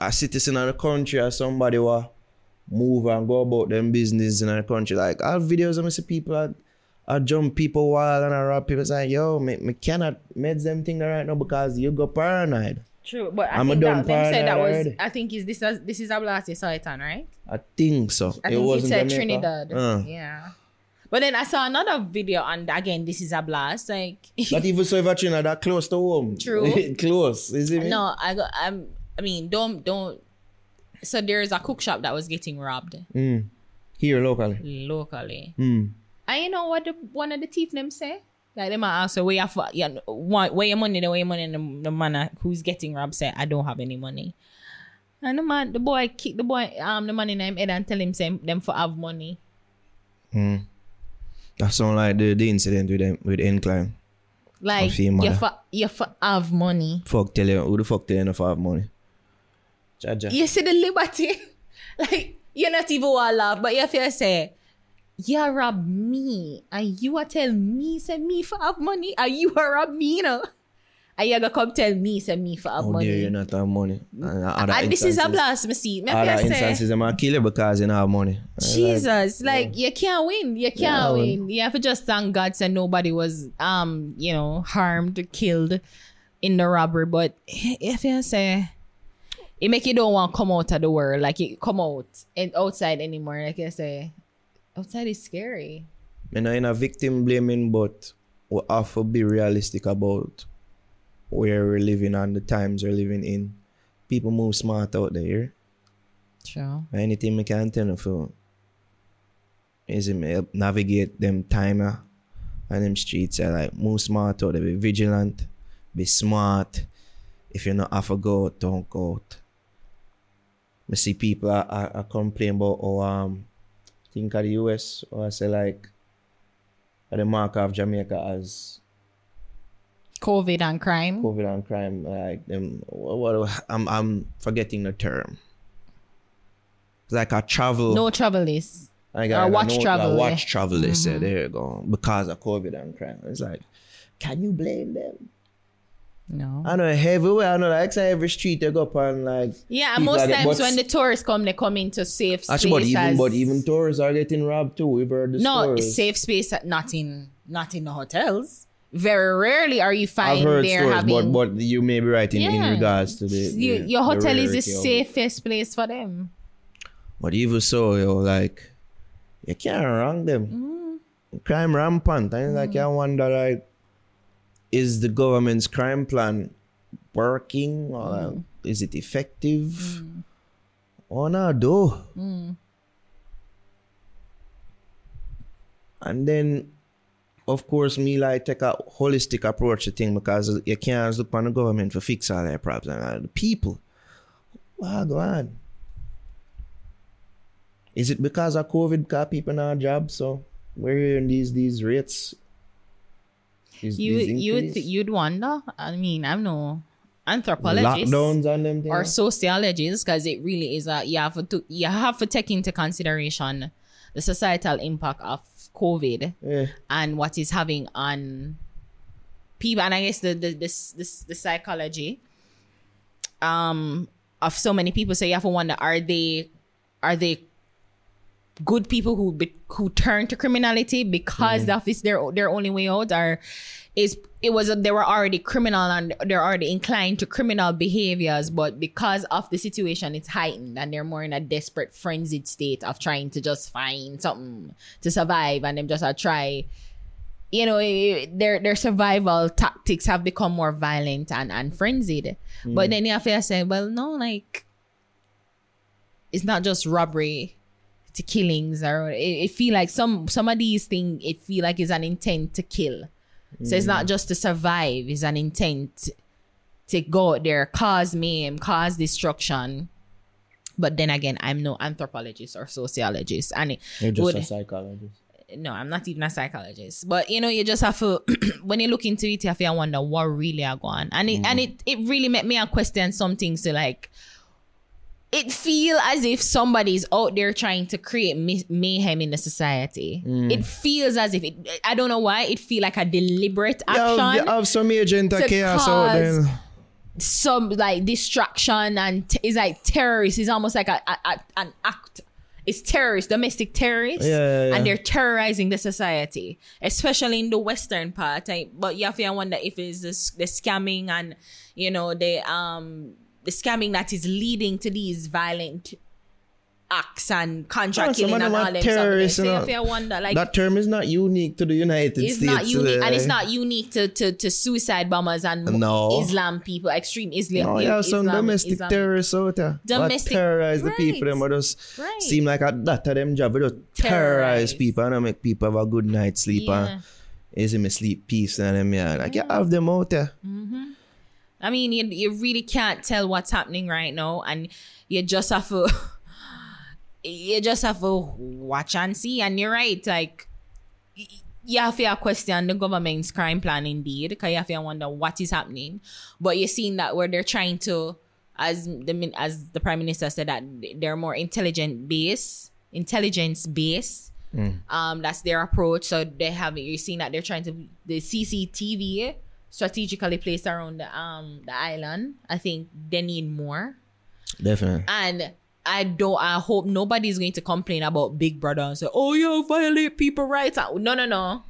a citizen of the country or somebody who move and go about them business in the country, all videos I see people I jump people wild and I rob people saying, yo, me cannot meds them thing right now because you go paranoid. True, but I think that them said that was. I think this is Ablati Sultan, right? I think so. I think he said Trinidad. Yeah, but then I saw another video, and again, this is a blast. Not even so, if Trinidad close to home. True, close. Is it? No, I mean, don't. So there is a cook shop that was getting robbed. Mm. Here locally. Mm. And you know what one of the thief them say? They might ask, where your money? Where your money? And the man who's getting robbed said, I don't have any money. And the boy kick the boy the man in him head and tell him them for have money. Mm. That sounds like the incident with them with Incline. You for have money. Fuck tell you, who the fuck tell you for have money? Jaja. You see the liberty? You're not even all laugh, but you feel say, you rob me and you are tell me say me for have money and you are rob me, you know, and you gonna come tell me say me for have money. Dear, you not have money. And this is a blast, me see. Other instances, I'm gonna kill you because you don't have money. Jesus, you can't win. You can't win. You have to just thank God that nobody was harmed, killed in the robbery. But if you say, it make you don't want to come out of the world, you come out and outside anymore, you say. Outside is scary. I'm not in a victim blaming, but we have to be realistic about where we're living and the times we're living in. People move smart out there. Sure. Anything we can tell them is help navigate them timer and them streets. Move smart out there. Be vigilant. Be smart. If you're not half a go, don't go out. I see people are complain about how I think of the US, or I say like the mark of Jamaica as COVID and crime. COVID and crime, like them. I'm forgetting the term. It's like a travel. No travel list. Watch travel list. Mm-hmm. There you go. Because of COVID and crime, it's like, can you blame them? No. I know everywhere. I know like every street they go up and like. Yeah, and most times when the tourists come, they come into safe space. Actually, but even tourists are getting robbed too. We've heard the stories. No, safe space not in the hotels. Very rarely are you finding there having. But you may be right in regards to your hotel is the safest place for them. But even so, you're like, you can't wrong them. Mm-hmm. Crime rampant. And like, I wonder, like, is the government's crime plan working? Or is it effective? Mm. Or not, though? Mm. And then, of course, me like take a holistic approach to thing, because you can't look on the government for fix all their problems. The people, wow, go on. Is it because of COVID? Because people in our job, so we're hearing these rates. You'd wonder. I mean, I'm no anthropologist lockdowns on them things, or sociologist, because it really is that you have to take into consideration the societal impact of COVID and what it's having on people, and I guess the psychology of so many people. So you have to wonder: are they good people who turn to criminality because that's their only way out, or they were already criminal and they're already inclined to criminal behaviors, but because of the situation it's heightened and they're more in a desperate frenzied state of trying to just find something to survive, and them just try, you know, their survival tactics have become more violent and frenzied. But then you have to say, well, no, like it's not just robbery to killings, or it feel like some of these things, it feel like it's an intent to kill. So it's not just to survive, it's an intent to go out there, cause mayhem, cause destruction. But then again, I'm no anthropologist or sociologist, and you're just a psychologist. No, I'm not even a psychologist, but you know, you just have to when you look into it, you have to wonder what really are going on. And it really made me question some things to like. It feels as if somebody's out there trying to create mayhem in the society. It feels as if I don't know why, it feels like a deliberate action. You have some agent of chaos out there. Some like distraction, and it's like terrorists. It's almost like an act. It's terrorists, domestic terrorists, and they're terrorizing the society, especially in the western part. But you have to wonder if it's the scamming and, you know, the scamming that is leading to these violent acts and contract killing and all them terrorists. Like, that term is not unique to the United States. It's not unique, and it's not unique to suicide bombers and Islam people, extreme Islam. No, you have some domestic terrorists out there. Domestic, terrorize the people. Them just seem like that to them job. They just terrorize people and make people have a good night's sleep and easy me sleep peace and them like you have them out there. Mm-hmm. I mean, you really can't tell what's happening right now, and you just have to watch and see. And you're right, like you have to question the government's crime plan indeed, because you have to wonder what is happening. But you're seeing that where they're trying to, as the Prime Minister said, that they're more intelligence based. That's their approach. So you're seeing that they're trying to the CCTV. Strategically placed around the island. I think they need more. Definitely. And I hope nobody's going to complain about Big Brother and say, oh, you violate people's rights. No.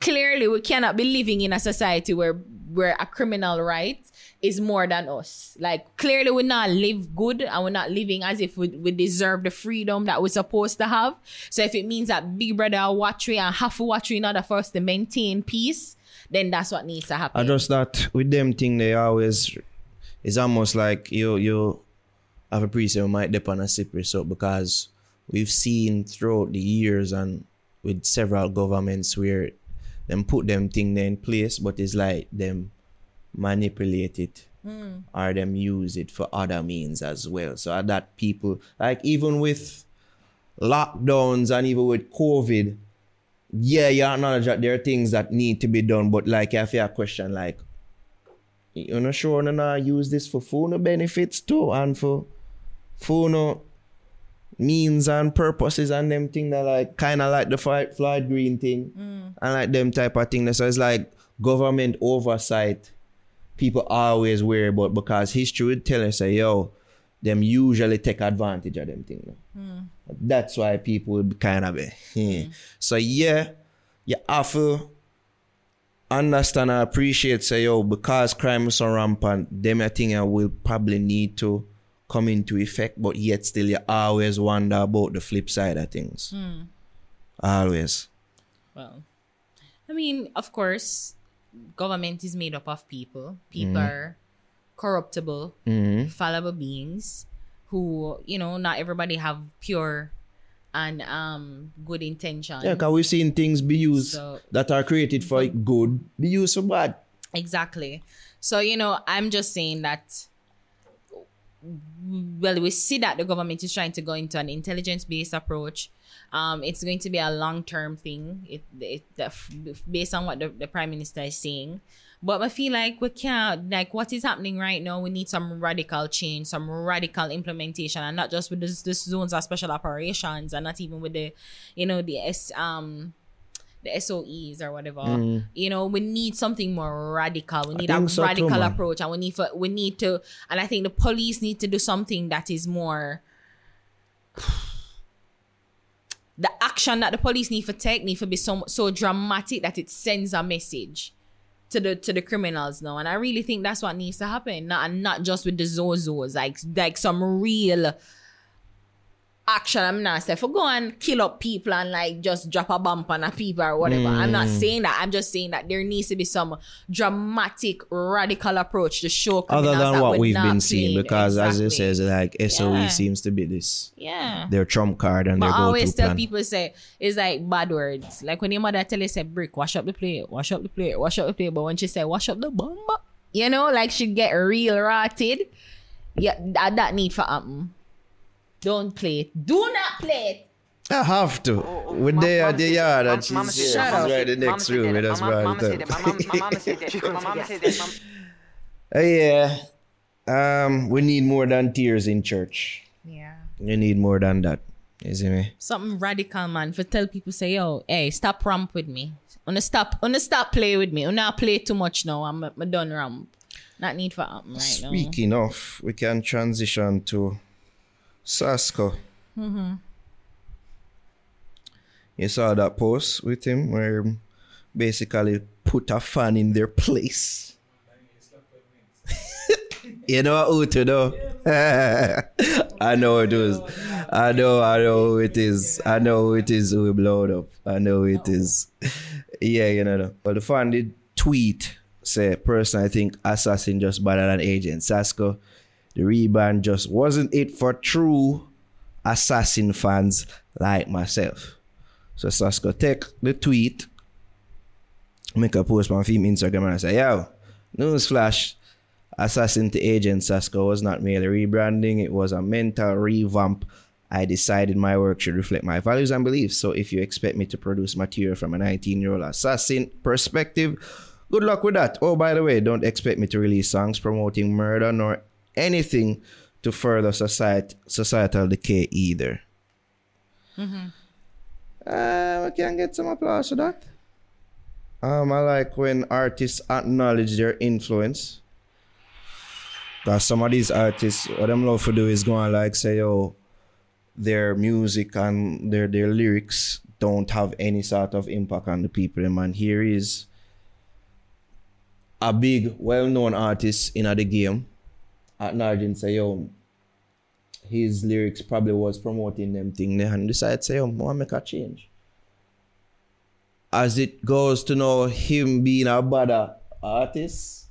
Clearly we cannot be living in a society where a criminal right is more than us. Like, clearly we not live good, and we're not living as if we deserve the freedom that we're supposed to have. So if it means that Big Brother watch we and half watch we in order for us to maintain peace, then that's what needs to happen. I just that with them thing, they always, it's almost like you have a priest who might dip on a Cyprus up, because we've seen throughout the years and with several governments where them put them thing there in place, but it's like them manipulate it or them use it for other means as well. So that people, like even with lockdowns and even with COVID, yeah, you acknowledge that there are things that need to be done, but like if you have a question like, you're not sure no use this for full benefits too and for full means and purposes and them thing that like kind of like the Floyd Green thing and like them type of thing. So it's like government oversight. People always worry about because history would tell us, yo, them usually take advantage of them thing. That's why people would kind of be. So yeah, you have to understand and appreciate, say, yo, because crime is so rampant, them a thing I will probably need to come into effect, but yet still you always wonder about the flip side of things. Always. Well, I mean, of course, government is made up of people. People are corruptible, fallible beings who, you know, not everybody have pure and good intention. Yeah, because we've seen things be used that are created for good, be used for bad. Exactly. So, you know, I'm just saying that, well, we see that the government is trying to go into an intelligence-based approach. It's going to be a long-term thing based on what the Prime Minister is saying. But I feel like we can't, like what is happening right now, we need some radical change, some radical implementation, and not just with the zones of special operations and not even with the, you know, the SOEs or whatever. You know, we need something more radical. We need a radical approach, and we need to, and I think the police need to do something that is more... The action that the police need to take need to be so dramatic that it sends a message to the criminals now. And I really think that's what needs to happen. Not just with the zozos, like some real action. I'm not saying for go and kill up people and like just drop a bump on a people or whatever. I'm not saying that. I'm just saying that there needs to be some dramatic, radical approach to show criminals other than what we've been seeing, because as it says, like SOE seems to be this. Yeah. Their trump card and their go-to plan. But I always tell people, say, it's like bad words. Like when your mother tell you, say, brick, wash up the plate, wash up the plate, wash up the plate. But when she say, wash up the bum, you know, like she get real rotted. Yeah, that need for happen. Don't play it. Do not play it. I have to. When they are the yard and she's right the next room. That's why I thought. Yeah. We need more than tears in church. Yeah. We need more than that. You see me? Something radical, man. For tell people, say, yo, hey, stop ramp with me. Stop play with me. Una play too much now. I'm done ramp. Not need for happen right now. Speaking of, we can transition to Sasco. You saw that post with him where basically put a fan in their place. You know who to know. I know it is. I know who it is. I know who it is who blowed up. I know who it is. Yeah, you know. But the fan did tweet, say, person, I think Assassin just better than Agent Sasco. The rebound just wasn't it for true Assassin fans like myself. So Sasco take the tweet, make a post on film Instagram and I say, yo, newsflash, Assassin to Agent Sasco was not merely rebranding, it was a mental revamp. I decided my work should reflect my values and beliefs. So if you expect me to produce material from a 19-year-old Assassin perspective, good luck with that. Oh, by the way, don't expect me to release songs promoting murder nor anything to further societal decay either. We can get some applause for that. I like when artists acknowledge their influence. Because some of these artists, what them love to do is go and like say, oh, their music and their lyrics don't have any sort of impact on the people. And here is a big, well-known artist in the game acknowledging, say, yo, his lyrics probably was promoting them thing there, and decided, say, yo, I want to make a change. As it goes to know him being a bad artist,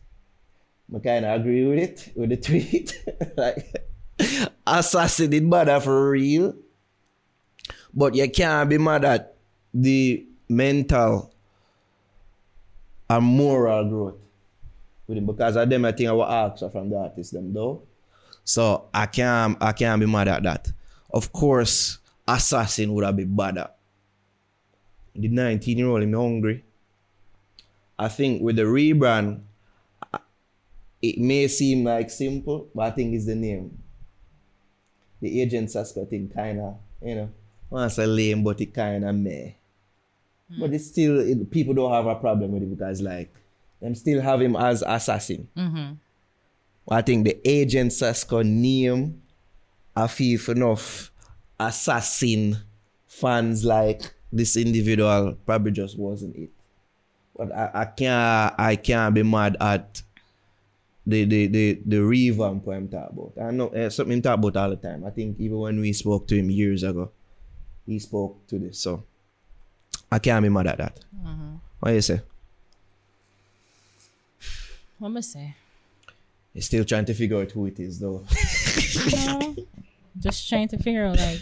I kind of agree with it, with the tweet. Like, Assassin did bad for real, but you can't be mad at the mental and moral growth with him because of them, I think I will ask from the artist them though. So I can't be mad at that. Of course, Assassin would have been badder. The 19-year-old, I'm hungry. I think with the rebrand, it may seem like simple, but I think it's the name. The Agent Sasco thing kind of, you know, well, it's a lame, but it kind of meh. Mm. But it's still, people don't have a problem with it because like, them still have him as Assassin. Mm-hmm. I think the Agent Sasco name, I feel enough Assassin fans like this individual probably just wasn't it. But I can't be mad at the revamp where I'm talking about. I know something I'm talking about all the time. I think even when we spoke to him years ago, he spoke to this. So I can't be mad at that. Mm-hmm. What do you say? What am I say? You're still trying to figure out who it is though. No, just trying to figure out like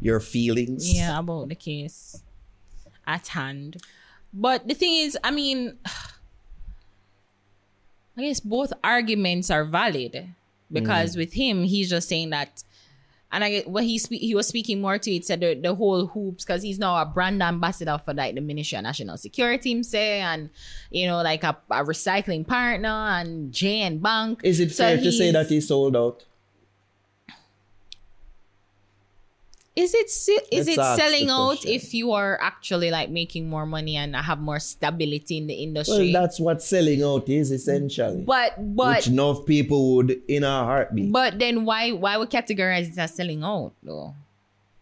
your feelings. Yeah, about the case at hand. But the thing is, I mean, I guess both arguments are valid because with him, he's just saying that, and I get what he was speaking more to. It said the whole hoops because he's now a brand ambassador for like the Ministry of National Security, him say, and you know, like a recycling partner and JN Bank. Is it fair to say that he sold out? Is it selling out if you are actually like making more money and have more stability in the industry? Well, that's what selling out is essentially. But which enough people would in a heartbeat. But then why we categorize it as selling out though?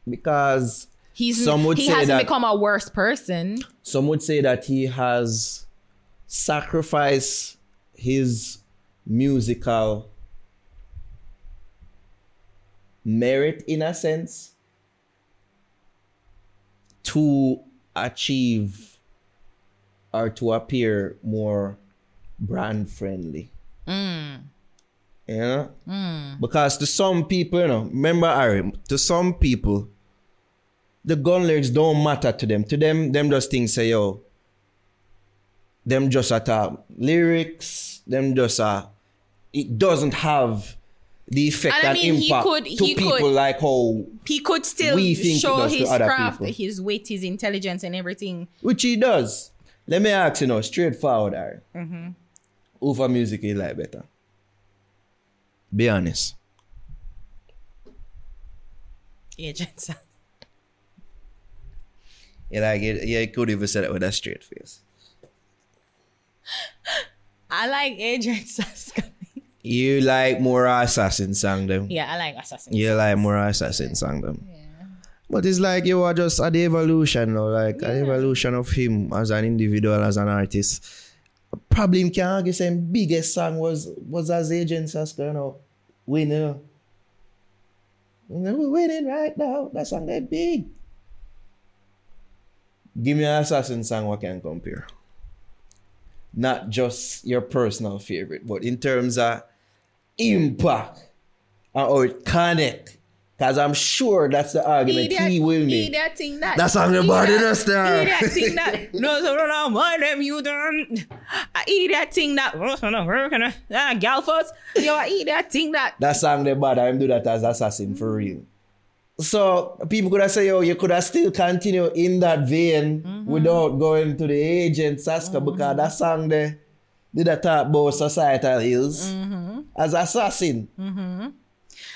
Because he hasn't become a worse person. Some would say that he has sacrificed his musical merit in a sense to achieve or to appear more brand friendly. You know? Because to some people, you know, remember Ari, to some people, the gun lyrics don't matter to them. To them just things say, yo, them just at lyrics, them just it doesn't have the effect and impact like how he could still show his craft, his wit, his intelligence, and everything. Which he does. Let me ask you now, straightforward, Ari. Mm-hmm. Who for music you like better? Be honest. Agent Sasco. You could even say that with a straight face. I like Agent Sasco. You like more Assassin song them. Yeah, I like Assassin. You songs. Like more Assassin song them. Yeah. But it's like you are just at the evolution, though, like an evolution of him as an individual, as an artist. Probably him can argue saying biggest song was as Agent Sasco, you know, winner. We're winning right now. That song that big. Give me an Assassin song what can compare. Not just your personal favorite, but in terms of impact or connect, because I'm sure that's the argument he will make. That's on the body, that's there. That song the body, I do that as Assassin for real. So people could have said, yo, you could have still continue in that vein without going to the Agent Sasco because that song there did a talk about societal ills as Assassin. Mm-hmm.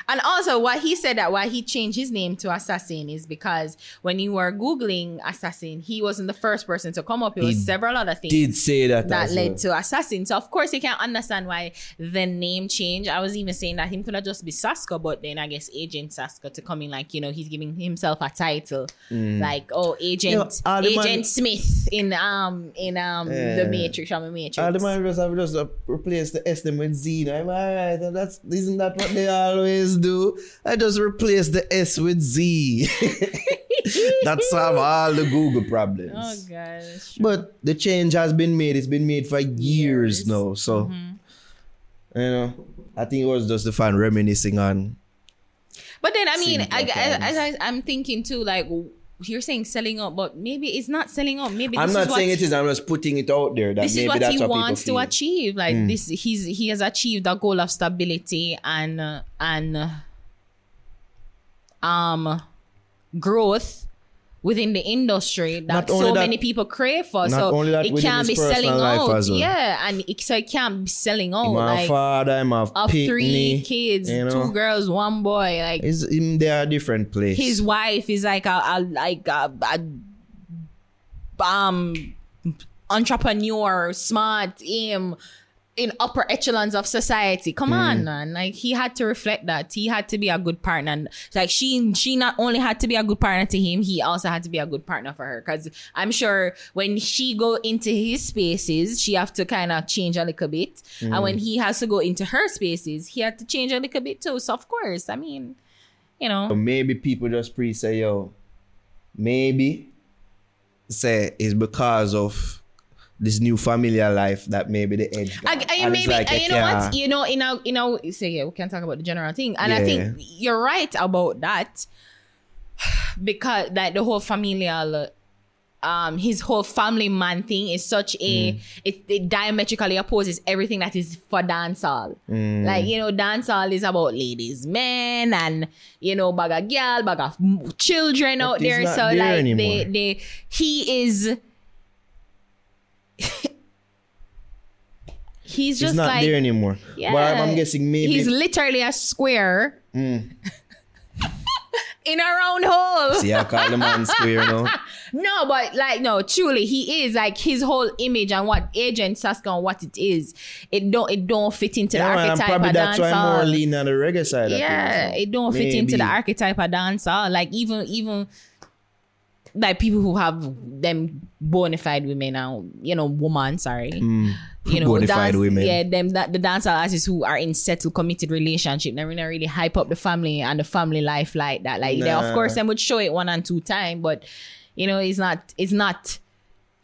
And also why he said that, why he changed his name to Assassin is because when you were Googling Assassin, he wasn't the first person to come up. It was several other things did say that led to Assassin. So of course you can understand why the name changed. I was even saying that him could have just be Sasco, but then I guess Agent Sasco to come in like, you know, he's giving himself a title. Like, oh, Agent Smith in the Matrix, from the Matrix. All the man just replaced the S them with Z. I'm all right, isn't that what they always do? I just replace the S with Z. That solves all the Google problems. Oh gosh. But the change has been made. It's been made for years now. So you know, I think it was just the fan reminiscing on. But then I mean, I'm thinking too, like You're saying selling out, but maybe it's not selling out. Maybe this I'm not is saying it is. I'm just putting it out there. That this maybe is what that's he what wants to achieve. Like this, he has achieved a goal of stability and growth within the industry that so many people crave for. So it can't be selling out. Yeah, and it can't be selling out. My father, I'm of 3 kids, 2 girls, 1 boy. Like they are a different place. His wife is like a entrepreneur, smart, in upper echelons of society. Come on, man. Like he had to reflect that. He had to be a good partner. And like she not only had to be a good partner to him, he also had to be a good partner for her. Cause I'm sure when she go into his spaces, she have to kind of change a little bit. And when he has to go into her spaces, he had to change a little bit too. So of course, I mean, So maybe people just say, it's because of this new familiar life that maybe the edge. We can talk about the general thing, and yeah. I think you're right about that because like the whole familial, his whole family man thing is such a it diametrically opposes everything that is for dancehall. Like dancehall is about ladies, men, and bag of girl, bag of children but out there. So like he's just not like, there anymore. Yeah, but I'm guessing maybe he's literally a square in a round hole. See, I call the man square, No, but truly, he is like his whole image and what Agent Sasco and what it is. It don't fit into the archetype of dancehall. That's why I'm more leaning on the reggae side. Yeah, it don't fit into the archetype of dancehall. Like even. Like people who have them bona fide women now, woman, sorry. Bona fide women. Yeah, the dancer artists who are in settled, committed relationship. They're not really hype up the family and the family life like that. Like, they, of course, they would show it 1 and 2 times, but, it's not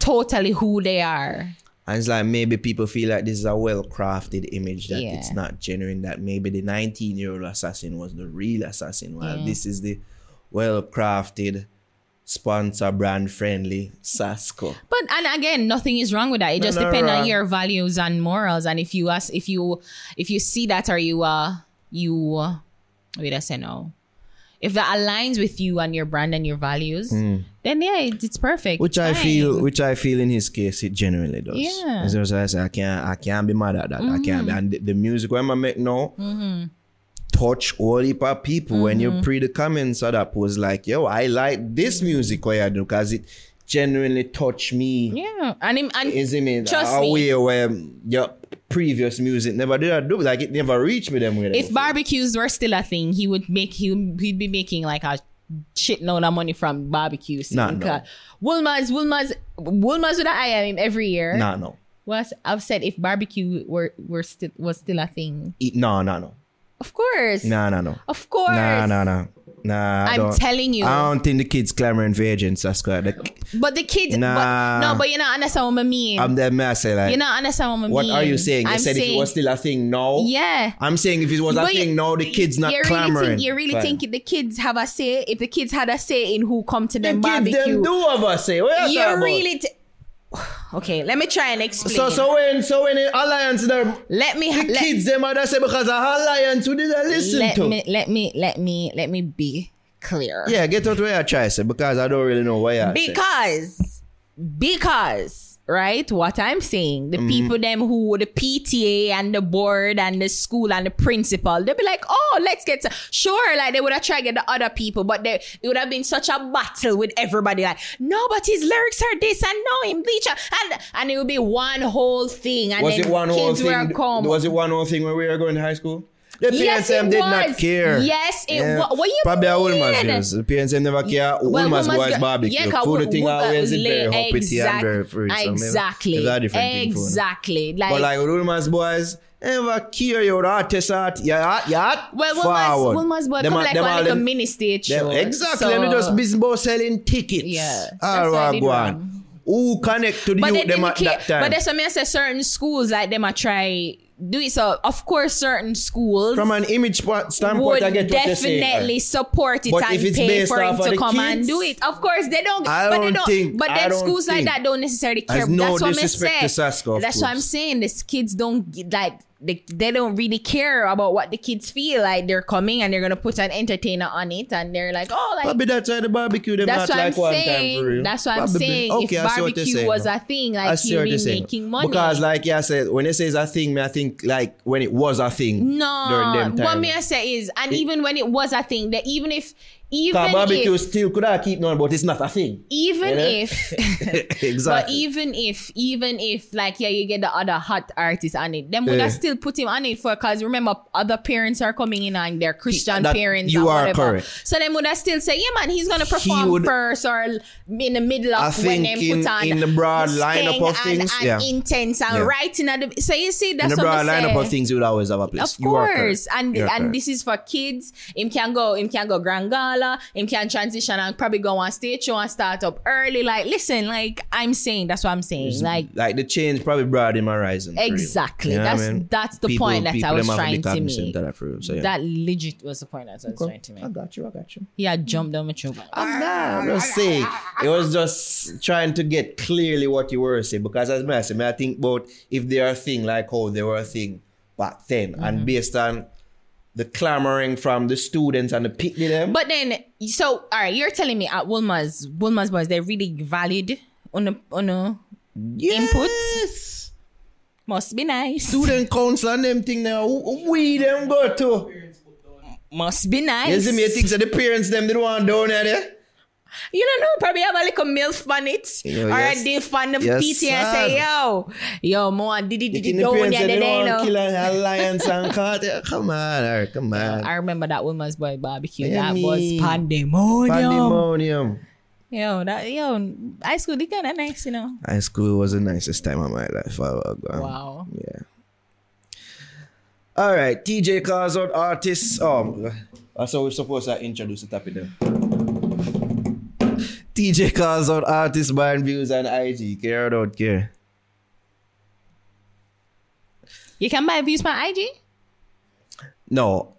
totally who they are. And it's like maybe people feel like this is a well-crafted image that it's not genuine, that maybe the 19-year-old assassin was the real assassin, while this is the well-crafted sponsor brand friendly Sasco. But and again, nothing is wrong with that. It just depends on your values and morals. And if you see that or if that aligns with you and your brand and your values, then it's perfect. Which I feel in his case it generally does. Yeah. So I say I can't be mad at that. I can't be, and the music I'm gonna make now. Touch all heap of people when you pre the comments of that post like, I like this music where I do because it genuinely touch me. Yeah. And is it a way where your previous music never did I do, like it never reached me them way. If barbecues were still a thing, he'd be making like a shitload of money from barbecues. No. Woolmas would I am every year. No. What I've said if barbecue was still a thing. No. Of course. No. Of course. No. I'm telling you. I don't think the kids clamoring for Agent Sasco. But the kids. But you don't understand what I mean. I'm that messy. Like, you don't understand what I mean. What are you saying? I said saying, if it was still a thing now. Yeah. I'm saying if it was a thing now, the kids not clamoring. You really think the kids have a say? If the kids had a say in who come to them barbecue. The kids them do have a say. What are you talking about? Okay, let me try and explain. So when the alliance them, kids them other say because the alliance we didn't listen to. Let me be clear. Yeah, get out where I try say because I don't really know why I because right, what I'm saying, the people them who the PTA and the board and the school and the principal, they'll be like, let's get sure, like they would have tried to get the other people, but it would have been such a battle with everybody. Like, no, but his lyrics are this and no him bleacher and it would be one whole thing. And was then it one kids whole thing? Was it one whole thing when we were going to high school? The PSM did not care. Yes, it was. What you probably mean? Probably a Woolmas The PSM never care. Woolmas boys barbecue. Yeah, food the thing always is very hoppity and very fruit. Exactly. Exactly. But like Woolmas boys never care your artist art. Yeah. Well, Woolmas boys come like a mini stage show. Exactly. And they just busy about selling tickets. Yeah. All right, go on. Who connect to the youth them at that time? But that's what I mean. Certain schools like them I try do it. So of course, certain schools from an image standpoint, I get what definitely support it, but and pay for him to come and do it. Of course, they don't. But schools like that don't necessarily care. That's what I'm saying. That's what I'm saying. These kids don't like. They don't really care about what the kids feel like. They're coming and they're gonna put an entertainer on it, and they're like, oh, like. Probably that's why the barbecue. That's what I'm saying. That's what I'm saying. If barbecue was a thing, like you be making money. Because, like I said, when it says a thing, I think like when it was a thing. No, what me I say is, and even when it was a thing, that even if. Because barbecue if, still could I keep knowing, but it's not a thing. Even you know? If, exactly. But even if, like, yeah, you get the other hot artist on it, them would I still put him on it for? Because remember, other parents are coming in and they're Christian parents. You are whatever. Correct. So them would I still say, yeah, man, he's gonna perform first or in the middle of when them put on in the broad lineup of things, and yeah. intense and yeah. writing at the. So you see, that's in the broad lineup of things, you would always have a place. Of course, and this is for kids. Him can go grand girl. Him can transition and probably go on stage show and start up early. Like, listen, like I'm saying, that's what I'm saying. Like the change probably brought him horizon. Exactly. You know that's the point that I was trying to make. That legit was the point that I was trying to make. I got you. Yeah, jump down my throat. I'm not saying it was just trying to get clearly what you were saying, because as I said, I think about if they are a thing, like how they were a thing back then, and based on the clamoring from the students and the picnic them. But then, so, all right, you're telling me at Wilma's boys, they're really valid on the inputs. Must be nice. Student council and them thing now, we them go to. Must be nice. You see me, things that the parents them, they don't want down there. You don't know, probably have a little MILF on it. Yo, or yes. a day fan of yes, PT and say, yo, more did go on the other day, no. Alliance and Carter. Come on. I remember that woman's boy barbecue. That was pandemonium. Yo, high school, they kind of nice, you know. High school was the nicest time of my life. Wow. Yeah. All right, TJ calls out artists. So we're supposed to introduce the topic then. TJ calls out artists buying views on IG. Care or don't care? You can buy views on IG? No.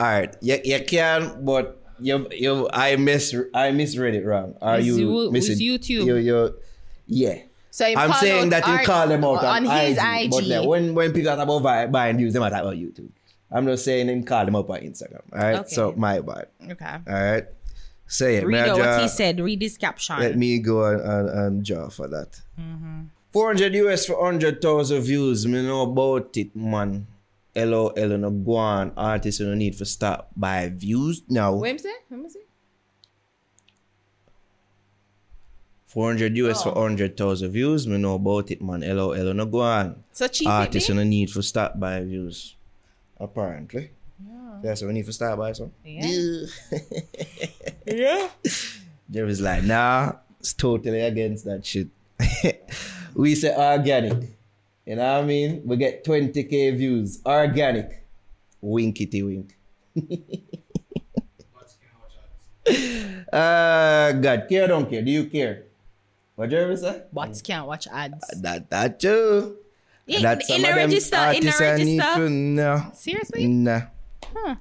Alright. You can, but I misread it wrong. Are you missing? YouTube. Yeah. So I'm saying that you call them out on his IG. But then when people talk about buying views, they might talk about YouTube. I'm not saying him call them up on Instagram. Alright? Okay. So my bad. Okay. Alright. Say it. Read what he said. Read his caption. Let me go and draw for that. $400 US for 100,000 views. Me know about it, man. LOL no go on. Artists no need for stop by views now. What am I saying? $400 US for 100,000 views. Me know about it, man. LOL no go on. So cheap. Artists no need for stop by views. Apparently. Yeah, so we need for Starbucks, huh? Yeah. Jerry's like, nah, it's totally against that shit. We say organic. You know what I mean? We get 20,000 views. Organic. Winkity wink. God, care or don't care? Do you care? What Jerry say? Bots can't watch ads. That too. In the register. No. Seriously? Nah. Huh.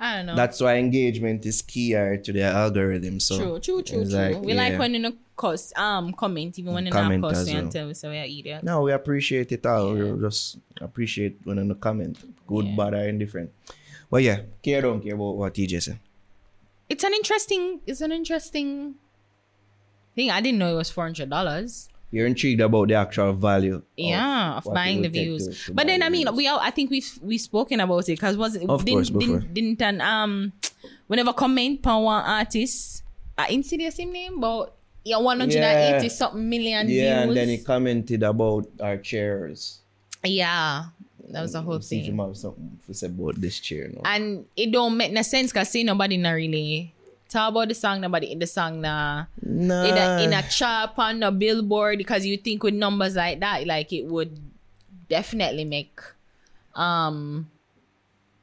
I don't know. That's why engagement is key to the algorithm. So true. Like, we like when you cuss, comment, even when you not cuss, you tell us we are idiot. No, we appreciate it all. Yeah. We just appreciate when you comment, good, bad, or indifferent. But yeah, care don't care about what TJ said. It's an interesting thing. I didn't know it was $400. You're intrigued about the actual value. Yeah, of buying the views. But then, I mean, I think we've spoken about it because we never comment on one artist. I insidious him name, but 180 something million views. Yeah, and then he commented about our chairs. Yeah, that was the whole thing. You have something to say about this chair, no? And it don't make no sense because see nobody not really. Talk about the song, nobody in the song nah. in a chart on a billboard, because you think with numbers like that, like it would definitely make some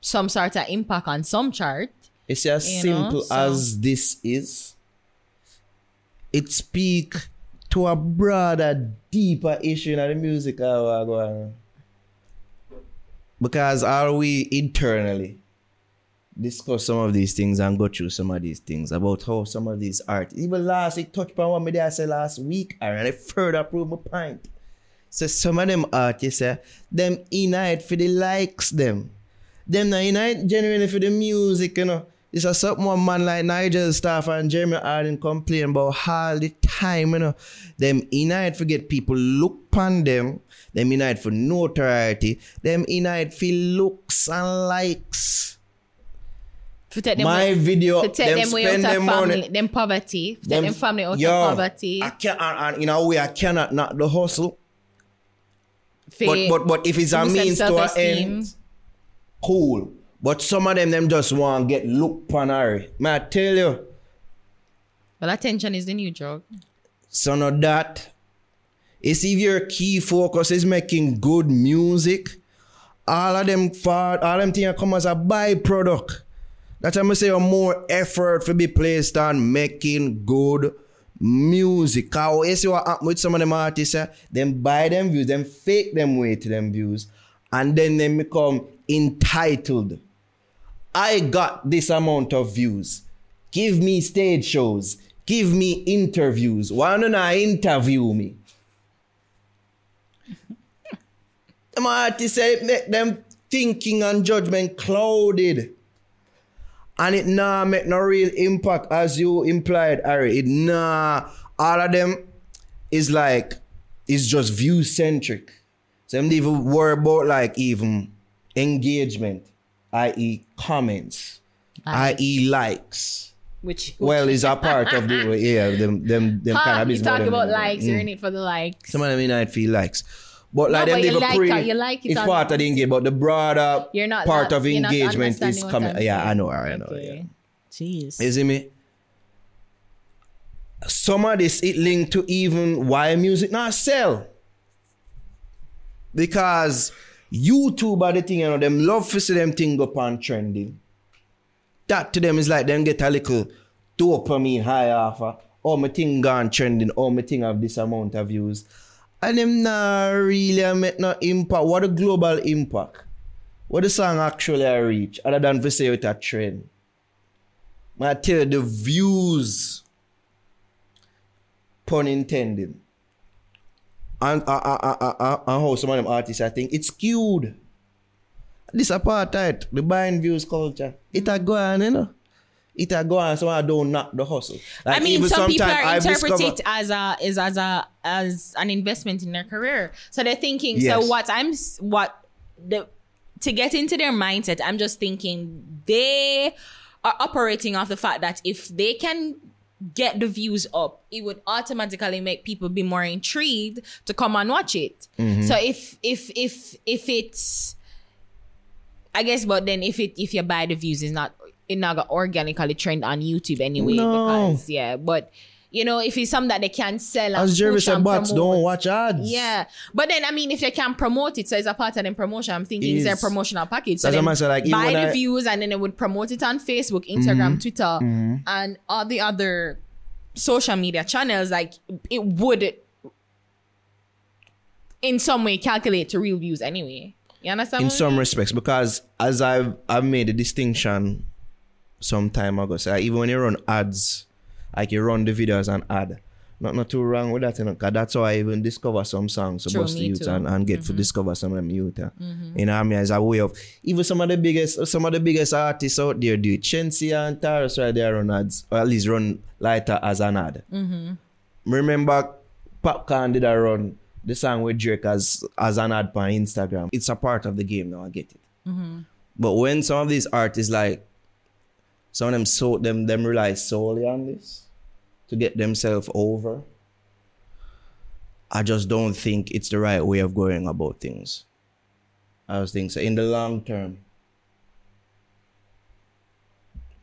sort of impact on some chart. It's as simple as this is. It speaks to a broader, deeper issue in the music. Because are we internally discuss some of these things and go through some of these things about how some of these art, even last week touched upon what I said last week, and I further prove my point. So some of them artists, them in it for the likes them. Them not in it generally for the music, you know. It's a something one man like Nigel Staff and Jeremy Arden complain about all the time, you know. Them in it for get people look upon them. Them in it for notoriety. Them in it for looks and likes. Them my with, video, to take them spend out of family, money, them poverty, to them, take them family out of poverty. I can't, and in a way, I cannot not the hustle. But if it's a means to an end, cool. But some of them just want to get looked upon. May I tell you? Well, attention is the new drug. Son of that, it's if your key focus is making good music, all of them things come as a byproduct. That's why I say more effort to be placed on making good music. How you see what happen with some of them artists, them buy them views, them fake them way to them views, and then they become entitled. I got this amount of views. Give me stage shows. Give me interviews. Why don't I interview me? Them artists, it make them thinking and judgment clouded. And it nah make no real impact, as you implied, Ari. It nah, all of them is like, it's just view centric. So I'm not even worried about like even engagement, i.e. comments, i.e. likes. Which is a part of the, yeah, them kind of business. You talk about likes, you're in it for the likes. Some of them in it for likes. But like no, them, but you like it, you like it. It's part of the engagement, but the broader part of engagement is coming. Yeah, I know. Okay. Yeah. Jeez. You see me? Some of this it linked to even why music not sell. Because YouTube are the thing, you know, them love to see them thing up on trending. That to them is like them get a little dopamine high offer. Oh, my thing gone trending. Oh, my thing have this amount of views. And them not really make no impact. What a global impact. What the song actually reach, other than to say it's a trend. I tell you, the views, pun intended, and how some of them artists, I think, it's skewed. This apartheid, the buying views culture, it a going, you know. It a go on, so I don't knock the hustle. Like, I mean, even some people are interpreting it as an investment in their career. So they're thinking, yes. So to get into their mindset, I'm just thinking they are operating off the fact that if they can get the views up, it would automatically make people be more intrigued to come and watch it. Mm-hmm. So if it's, I guess, but then if you buy the views, it's not. It not got organically trend on YouTube anyway. No. Because, yeah, but you know, if it's something that they can sell, as Jerry said, bots don't watch ads. Yeah, but then I mean, if they can promote it, so it's a part of their promotion. I'm thinking it's their promotional package. So then say, like, buy the views, and then they would promote it on Facebook, Instagram, Twitter, and all the other social media channels. Like it would, in some way, calculate to real views anyway. You understand? In some respects, because as I've made a distinction. Some time ago, so even when you run ads, like you run the videos and ad, not too wrong with that, you know, because that's how I even discover some songs about the youth and get to discover some of them youth. You know, I mean, as a way of even some of the biggest artists out there do it. Shenseea and Naro, right? They run ads, or at least run lighter as an ad. Remember, Popcorn did a run the song with Drake as an ad on Instagram. It's a part of the game now. I get it. But when some of these artists like some of them rely solely on this to get themselves over. I just don't think it's the right way of going about things. I was thinking, so in the long term,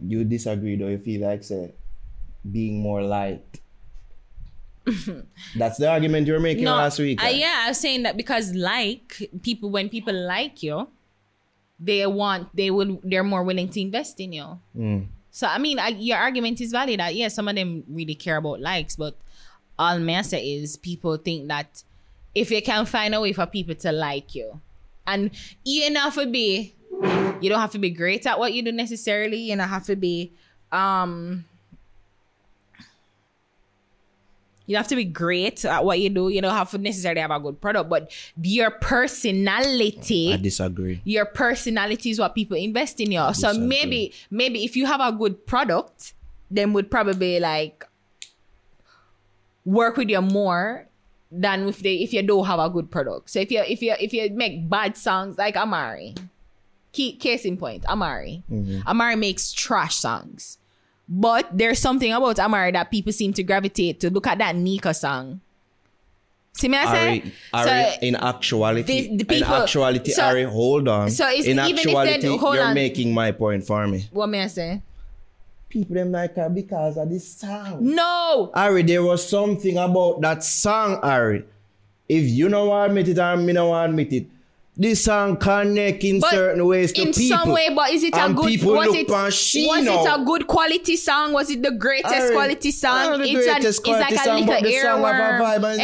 you disagree though, you feel like, say, being more light. That's the argument you were making last week. I was saying that because when people like you, they're more willing to invest in you. So I mean, your argument is valid that some of them really care about likes, but all I say is people think that if you can find a way for people to like you, And you enough to be, you don't have to be great at what you do necessarily. You don't have to be, you have to be great at what you do. You don't have to necessarily have a good product, but your personality. I disagree. Your personality is what people invest in you. So maybe if you have a good product, then would probably like work with you more than if you don't have a good product. So if you make bad songs like Amari, case in point, Amari. Mm-hmm. Amari makes trash songs. But there's something about Amari that people seem to gravitate to. Look at that Nika song. See me, I say? Ari, so in actuality, Ari, hold on. So it's in even actuality, if you're on, making my point for me. What may I say? People them like her because of this song. No! Ari, there was something about that song, Ari. If you don't want to admit it or me don't want to admit it, this song connect in but certain ways to in people. In some way, but is it a good... Was it a good quality song? Was it the greatest quality song? It's like a little earworm.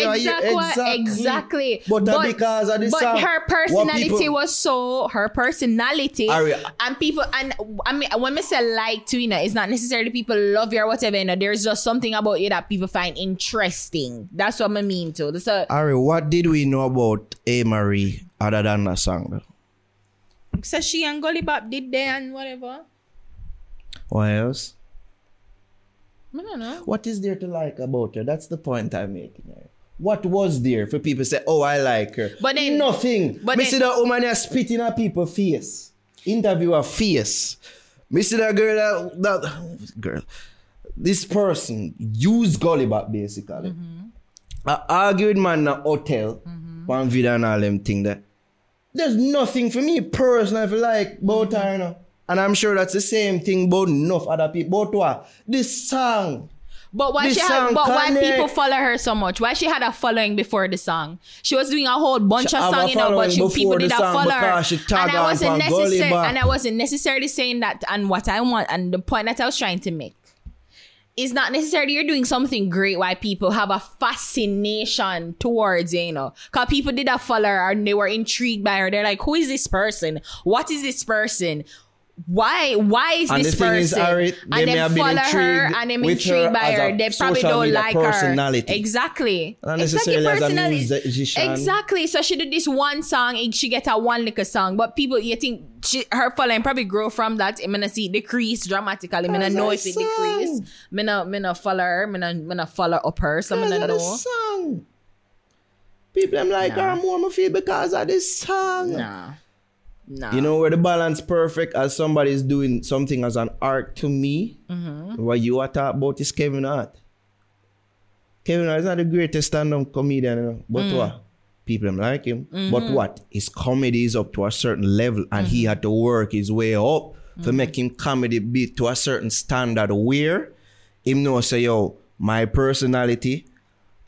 Exactly. But because of this song... But her personality was so... Her personality... And people... And I mean, when I say like to, you know, it's not necessarily people love you or whatever, you know, there's just something about you that people find interesting. That's what I mean too. Ari, what did we know about Amari? Other than that song. So she and Golibab did there and whatever. What else? I don't know. What is there to like about her? That's the point I'm making. What was there for people to say, oh, I like her? But then, nothing. But I see that woman that spit in her people's face. Interview her face. I see that girl that girl. This person used Golibab basically. Mm-hmm. I argued man in a hotel. Mm-hmm. One video and all them thing that there's nothing for me personally for like about her, you know? And I'm sure that's the same thing about enough other people. But what this song, but why she had, but why people follow her so much? Why she had a following before the song? She was doing a whole bunch of songs, you know, but people did not follow her. And I wasn't necessarily saying that. And what I want and the point that I was trying to make. It's not necessarily you're doing something great why people have a fascination towards, you know. Because people did not follow her and they were intrigued by her. They're like, who is this person? What is this person? Why is and this person? Is, Ari, and they follow her and they're intrigued by her. They probably don't like her. Exactly. Exactly. So she did this one song and she get a one liquor song. But people, you think her following probably grow from that. I'm going to see it decrease dramatically. I'm going to know if it decrease. I'm going to follow her. I'm going to follow up her. So I'm going to know. Song. People I'm like her more I feel because of this song. Nah. No. You know where the balance perfect as somebody is doing something as an art to me. Mm-hmm. What you are talking about is Kevin Hart. Kevin Hart is not the greatest stand-up comedian, you know, but what? People like him. Mm-hmm. But what? His comedy is up to a certain level and he had to work his way up to make him comedy be to a certain standard where him know say, yo, my personality,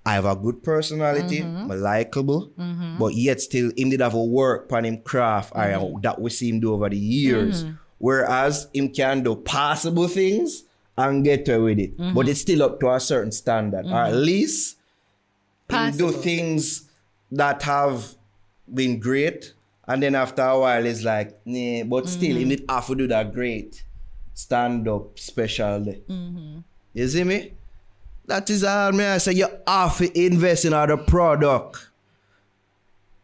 I have a good personality, I'm likable, but yet still him did have a work upon him craft that we see him do over the years. Mm-hmm. Whereas him can do possible things and get away with it. Mm-hmm. But it's still up to a certain standard. Or at least him do things that have been great. And then after a while it's like, nah, but still him did have to do that great stand-up specially. Mm-hmm. You see me? That is all me. I say you have to invest in other product.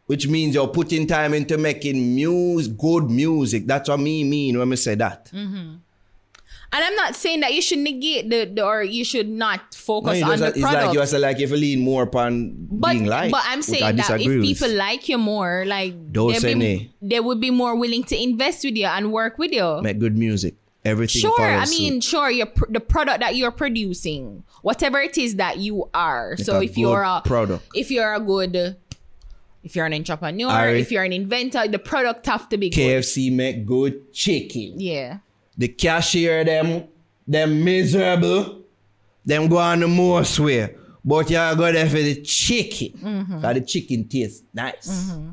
Which means you're putting time into making good music. That's what me mean when I say that. Mm-hmm. And I'm not saying that you should negate or you should not focus on the product. It's like you say, like if you lean more upon being liked. But I'm saying that if people like you more, like they would be more willing to invest with you and work with you. Make good music. Everything sure, I mean, sure, the product that you're producing, whatever it is that you are. Like so if you're an entrepreneur, if you're an inventor, the product have to be good. KFC make good chicken. Yeah. The cashier, them miserable, them go on the most way. But you're going there for the chicken. Mm-hmm. Cause the chicken tastes nice. Mm-hmm.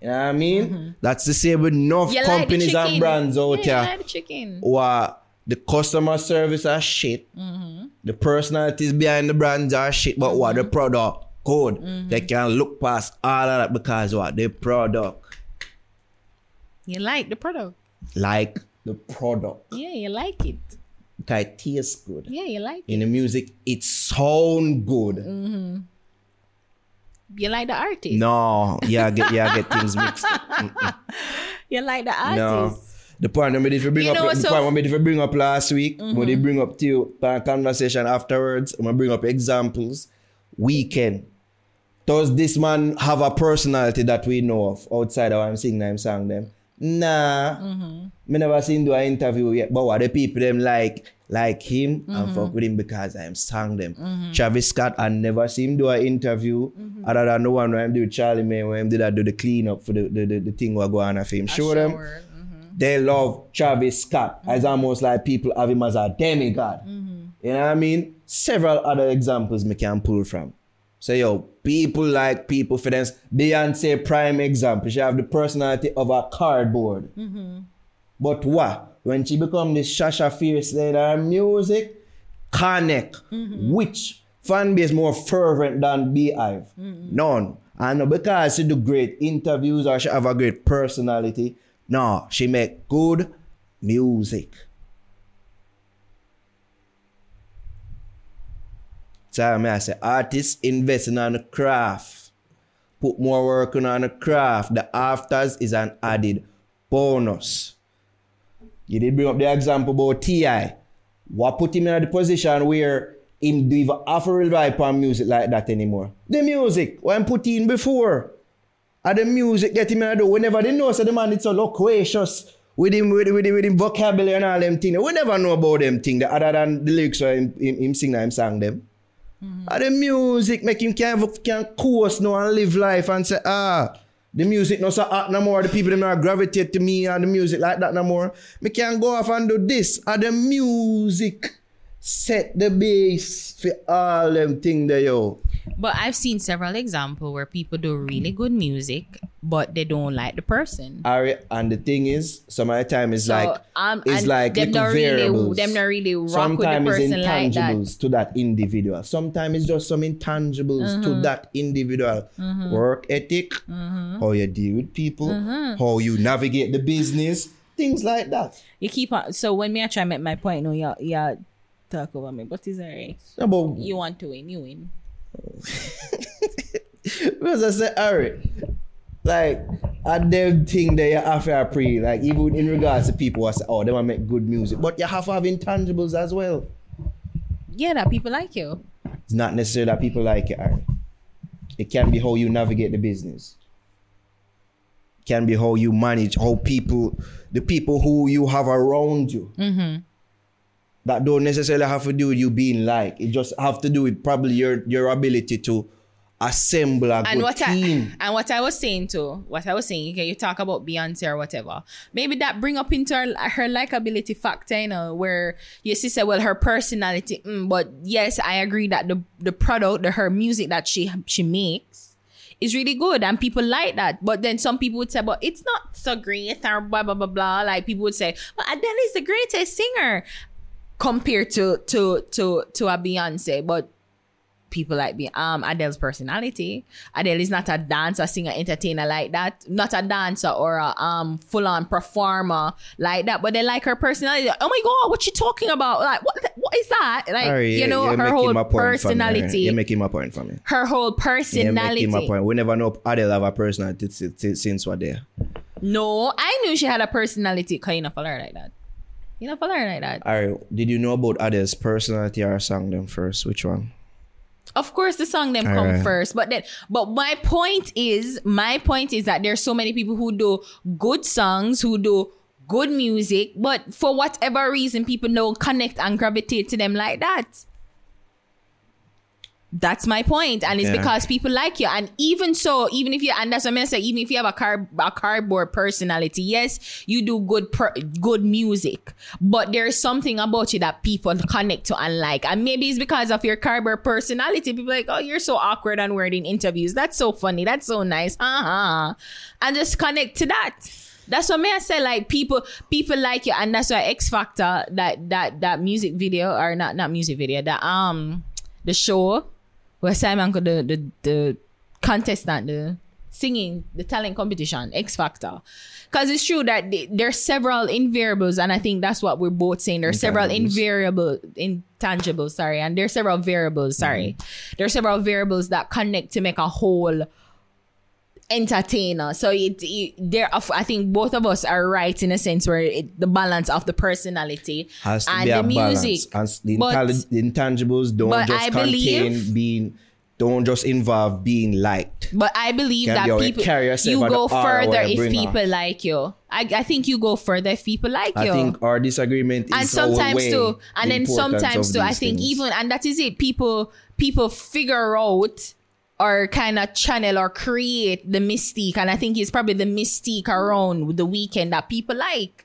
You know what I mean? Mm-hmm. That's the same with enough companies like and brands out here. Yeah, the customer service are shit. Mm-hmm. The personalities behind the brands are shit. But what? The product good. They can look past all of that because what? The product. You like the product. Like the product. Yeah, you like it. Because it tastes good. Yeah, you like it. In the music, it sounds good. Mm-hmm. You like the artist? No, yeah, I get things mixed. Mm-mm. You like the artist? No. The point I made if you bring up, the point I made if you bring up last week, mm-hmm. when they bring up to you conversation afterwards, I'm gonna bring up examples. Weekend. Does this man have a personality that we know of outside of I'm singing them? Nah. Mm-hmm. Me never seen do an interview yet. But what the people them like him mm-hmm. and fuck with him because I'm sang them. Mm-hmm. Travis Scott, I never seen him do an interview mm-hmm. other than the one where I do Charlie Man, where I did I do the cleanup for the thing we're going on for him. Show them. Mm-hmm. They love Travis Scott. Mm-hmm. It's almost like people have him as a demigod. Mm-hmm. You know what I mean? Several other examples we can pull from. So yo, people like people for them. Beyonce, prime example. She have the personality of a cardboard. Mm-hmm. But what? When she become this Shasha Fierce leader music, connect. Mm-hmm. Which fan base more fervent than Beehive? Mm-hmm. None. And because she do great interviews or she have a great personality, no, she make good music. I say artists investing on the craft, put more work on the craft. The afters is an added bonus. You did bring up the example about T.I. What put him in a position where him do even half a real vibe on music like that anymore? The music when put in before, and the music get him in a do whenever they know. So the man is so loquacious with him vocabulary and all them things. We never know about them things other than the lyrics or him sing that him sang them. Mm-hmm. And the music make him can course now and live life and say, the music not so hot no more, the people them not gravitate to me and the music like that no more. Me can go off and do this. And the music set the base for all them things there, yo. But I've seen several examples where people do really good music, but they don't like the person. Ari, and the thing is, some of the time it's so, like it's like them little not variables. Really, them not really rock sometimes with the person like that. Sometimes it's intangibles to that individual. Sometimes it's just some intangibles mm-hmm. to that individual. Mm-hmm. Work ethic, mm-hmm. how you deal with people, mm-hmm. how you navigate the business, things like that. You keep on. So when me I try make my point, no, you talk over me, but it's alright. No, you want to win, you win. Because I said, alright, like at them thing that you have to pray, like even in regards to people, I say, oh, they want to make good music, but you have to have intangibles as well. Yeah, that people like you. It's not necessarily that people like you, Ari. It can be how you navigate the business. It can be how you manage how people, the people who you have around you. Mm-hmm. That don't necessarily have to do with you being like. It just have to do with probably your ability to assemble a good team. And what I was saying, okay, you talk about Beyonce or whatever. Maybe that bring up into her likability factor, you know, where you see say, well, her personality. But yes, I agree that the product, her music that she makes, it's really good and people like that. But then some people would say, but it's not so great or blah, blah, blah, blah. Like people would say, well, Adele is the greatest singer compared to a Beyonce. But people like Adele's personality. Adele is not a dancer, singer, entertainer like that. Not a dancer or a full-on performer like that. But they like her personality. Oh my God, what she talking about? Like what is that? Like right, you know, her whole personality. You're making my point for me. Her whole personality. You're making my point. We never know Adele have a personality since we're there. No, I knew she had a personality. 'Cause you not follow her like that. You don't follow her like that. All right. Did you know about Adele's personality or song them first? Which one? Of course, the song them come first. But my point is that there's so many people who do good songs, who do good music, but for whatever reason, people don't connect and gravitate to them like that. That's my point. And it's because people like you. And even so, even if you, and that's what I'm going to say, even if you have a cardboard personality, yes, you do good music, but there's something about you that people connect to and like. And maybe it's because of your cardboard personality. People are like, oh, you're so awkward and weird in interviews. That's so funny. That's so nice. And just connect to that. That's what I say. Like people like you. And that's why X Factor, that music video, or not music video, the show, where Simon could the contestant, the singing, the talent competition, X Factor. Because it's true that there are several invariables, and I think that's what we're both saying. There are several intangibles, sorry, and there are several variables, sorry. Mm-hmm. There are several variables that connect to make a whole entertainer. So I think both of us are right in a sense where the balance of the personality has to and be the music. Balance. And the intangibles don't just involve being liked. But I believe that you go further if people like you. I think you go further if people like you. I think our disagreement is sometimes too. I think even, and that is it, people figure out or kind of channel or create the mystique. And I think it's probably the mystique around the weekend that people like.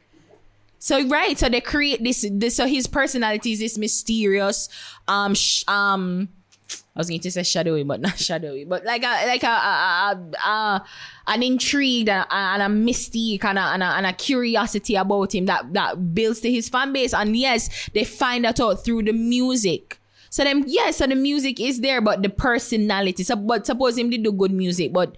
So, right. So they create this so his personality is this mysterious, I was going to say shadowy, but not shadowy, but an intrigue and a mystique and a curiosity about him that builds to his fan base. And yes, they find that out through the music. So then, yes, so the music is there, but the personality. So, but suppose him did do good music, but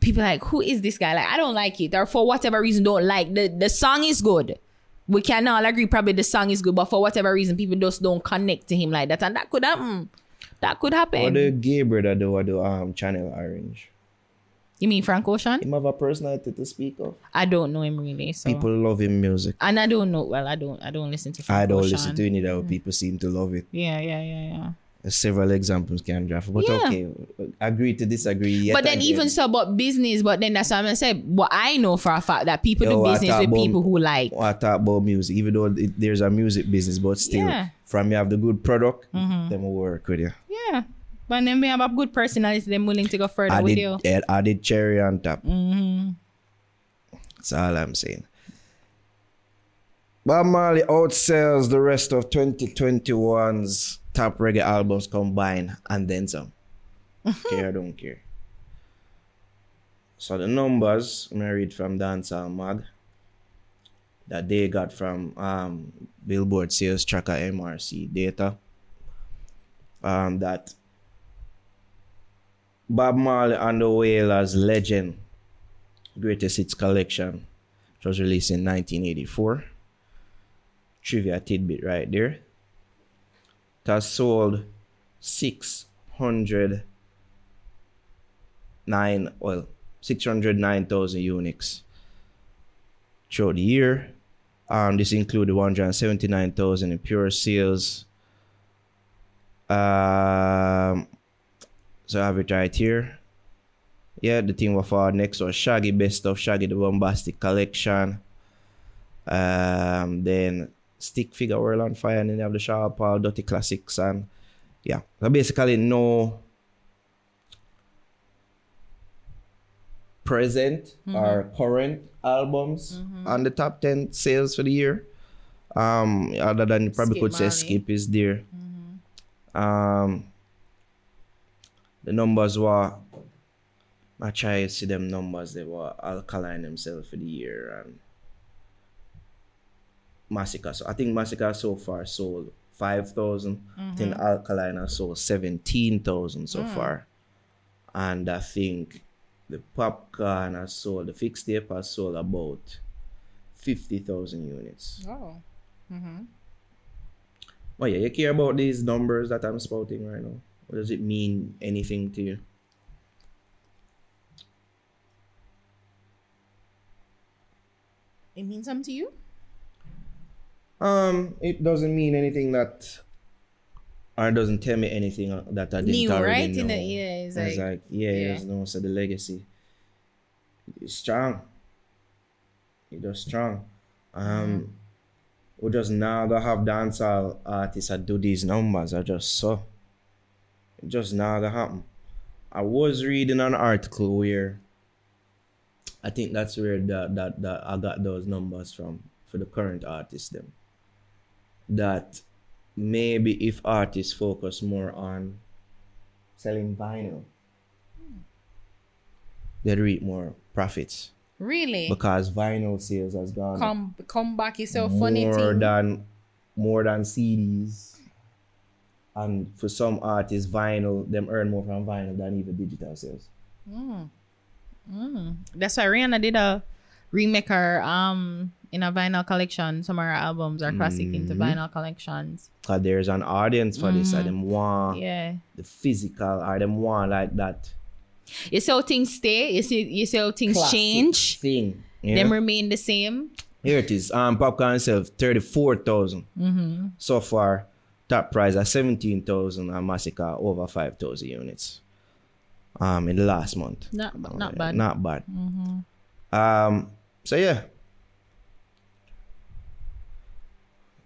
people are like, who is this guy? Like, I don't like it, or for whatever reason, don't like the song is good. We can all agree, probably the song is good, but for whatever reason, people just don't connect to him like that, and that could happen. That could happen. Or the gay brother do Channel Orange. You mean Frank Ocean? Him have a personality to speak of. I don't know him really. So. People love him music. And I don't know. Well, I don't listen to Frank Ocean. I don't listen to any that people seem to love it. Yeah. Several examples can draft. But okay, agree to disagree. Even so about business, but then that's what I'm going to say. But I know for a fact that people do business with people who like. I talk about music, even though there's a music business, but still, from you have the good product, then we'll work with you. Yeah. But then we have a good personality, they're willing to go further with you. Added cherry on top. Mm-hmm. That's all I'm saying. Bob Marley outsells the rest of 2021's top reggae albums combined and then some. Care or don't care. So the numbers I read from Dancehall Mag that they got from Billboard Sales Tracker MRC data that Bob Marley and the Wailers Legend Greatest Hits Collection, which was released in 1984. Trivia tidbit right there. It has sold 609,000 units throughout the year. This included 179,000 in pure sales. So I have it right here. Yeah, the thing with our next was Shaggy, Best of Shaggy, the Bombastic Collection. Then Stick Figure World on Fire, and then you have the Sharp Paul Dirty Classics, and yeah. So basically no present or current albums on the top 10 sales for the year. Other than you probably could say Skip is there. The numbers were, I try to see them numbers, they were Alkaline himself for the year and Massacre. So I think Massacre so far sold 5,000. I think Alkaline has sold 17,000 so far. And I think the Popcorn has sold, the Fixed Tape has sold about 50,000 units. Oh. Mm-hmm. Oh yeah, you care about these numbers that I'm spouting right now? Or does it mean anything to you? It means something to you? It doesn't mean anything that, or it doesn't tell me anything that I didn't already know. So the legacy is strong. It was strong. We just now gonna have dancehall artists that do these numbers. I just saw. It just now gonna happen. I was reading an article where, I think that's where that I got those numbers from for the current artists them. That maybe if artists focus more on selling vinyl, they'd reap more profits. Really? Because vinyl sales has gone come back is so funny more than CDs. And for some artists, vinyl, them earn more from vinyl than even digital sales. That's why Rihanna did a remake her in a vinyl collection. Some of her albums are classic into vinyl collections. Cause there's an audience for this. And them want the physical, or them want like that. You see how things stay. You see how things classic change. Thing. Yeah. Them remain the same. Here it is. Popcorn itself 34,000 so far. Top price at 17,000 and Massacre over 5,000 units. In the last month. Not bad. Not bad. So yeah.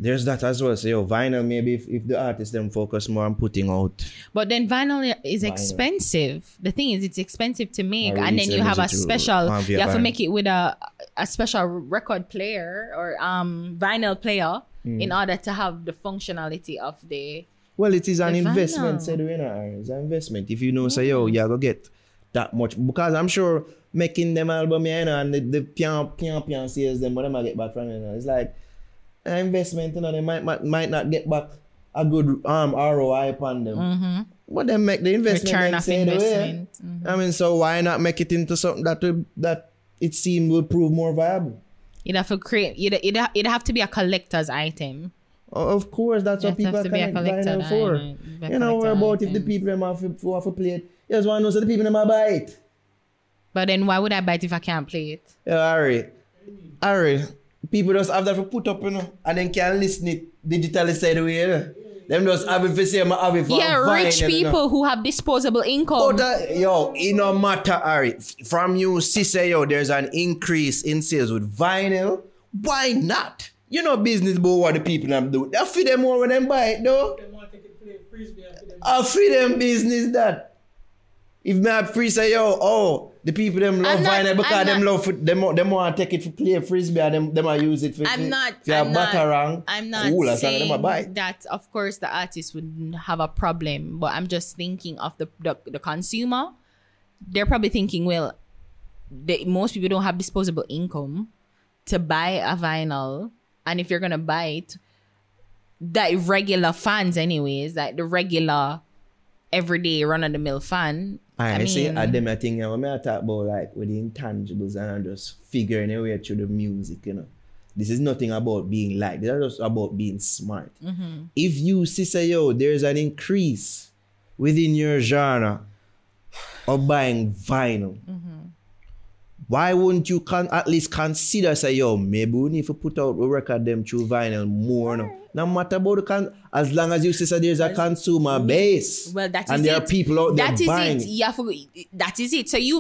There's that as well. So yo, vinyl maybe if the artists them focus more on putting out. But then vinyl is expensive. The thing is, it's expensive to make, and then you have a special. You have to make it with a special record player or vinyl player in order to have the functionality of the. Well, it is an investment. Said we know it's an investment. If you know, say yo, you go get that much because I'm sure making them album, you know, and the pian sales them, what am I get back from it? You know? It's like. Investment, you know, they might not get back a good ROI upon them. But they make the investment. Return of investment. I mean, so why not make it into something that it seems will prove more viable? You'd have to create. It'd have to be a collector's item. Of course, that's what people can vinyl for. You know, what about if the people have to play it? You just want to know so the people them buy it. But then why would I buy it if I can't play it? Yeah, Ari. People just have that for put up, you know, and then can listen it digitally side way. You know? Them just have it for say, have it for rich people who have disposable income. It no matter, Ari. From you, sister, there's an increase in sales with vinyl. Why not? You know business about what the people them do. They feed them more when they buy it, though. They want to take it to the frisbee and feed them. I feed them business that. If me have free say, the people them love vinyl because them love food, them want to take it for play frisbee and them want to use it for batarang. I'm not saying that, of course, the artist would have a problem, but I'm just thinking of the consumer. They're probably thinking, well, most people don't have disposable income to buy a vinyl, and if you're going to buy it, that regular fans anyways, like the regular everyday run-of-the-mill fan. I mean, see, at them, I think, when I talk about like with the intangibles and just figuring a way through the music, you know, this is nothing about being like, this is just about being smart. If you say, there's an increase within your genre of buying vinyl, why wouldn't you at least consider, say, maybe we need to put out a record them through vinyl more, no? No matter about the as long as you say so there's a consumer base. Well, that is it. And there are people out there buying it. That is it. So you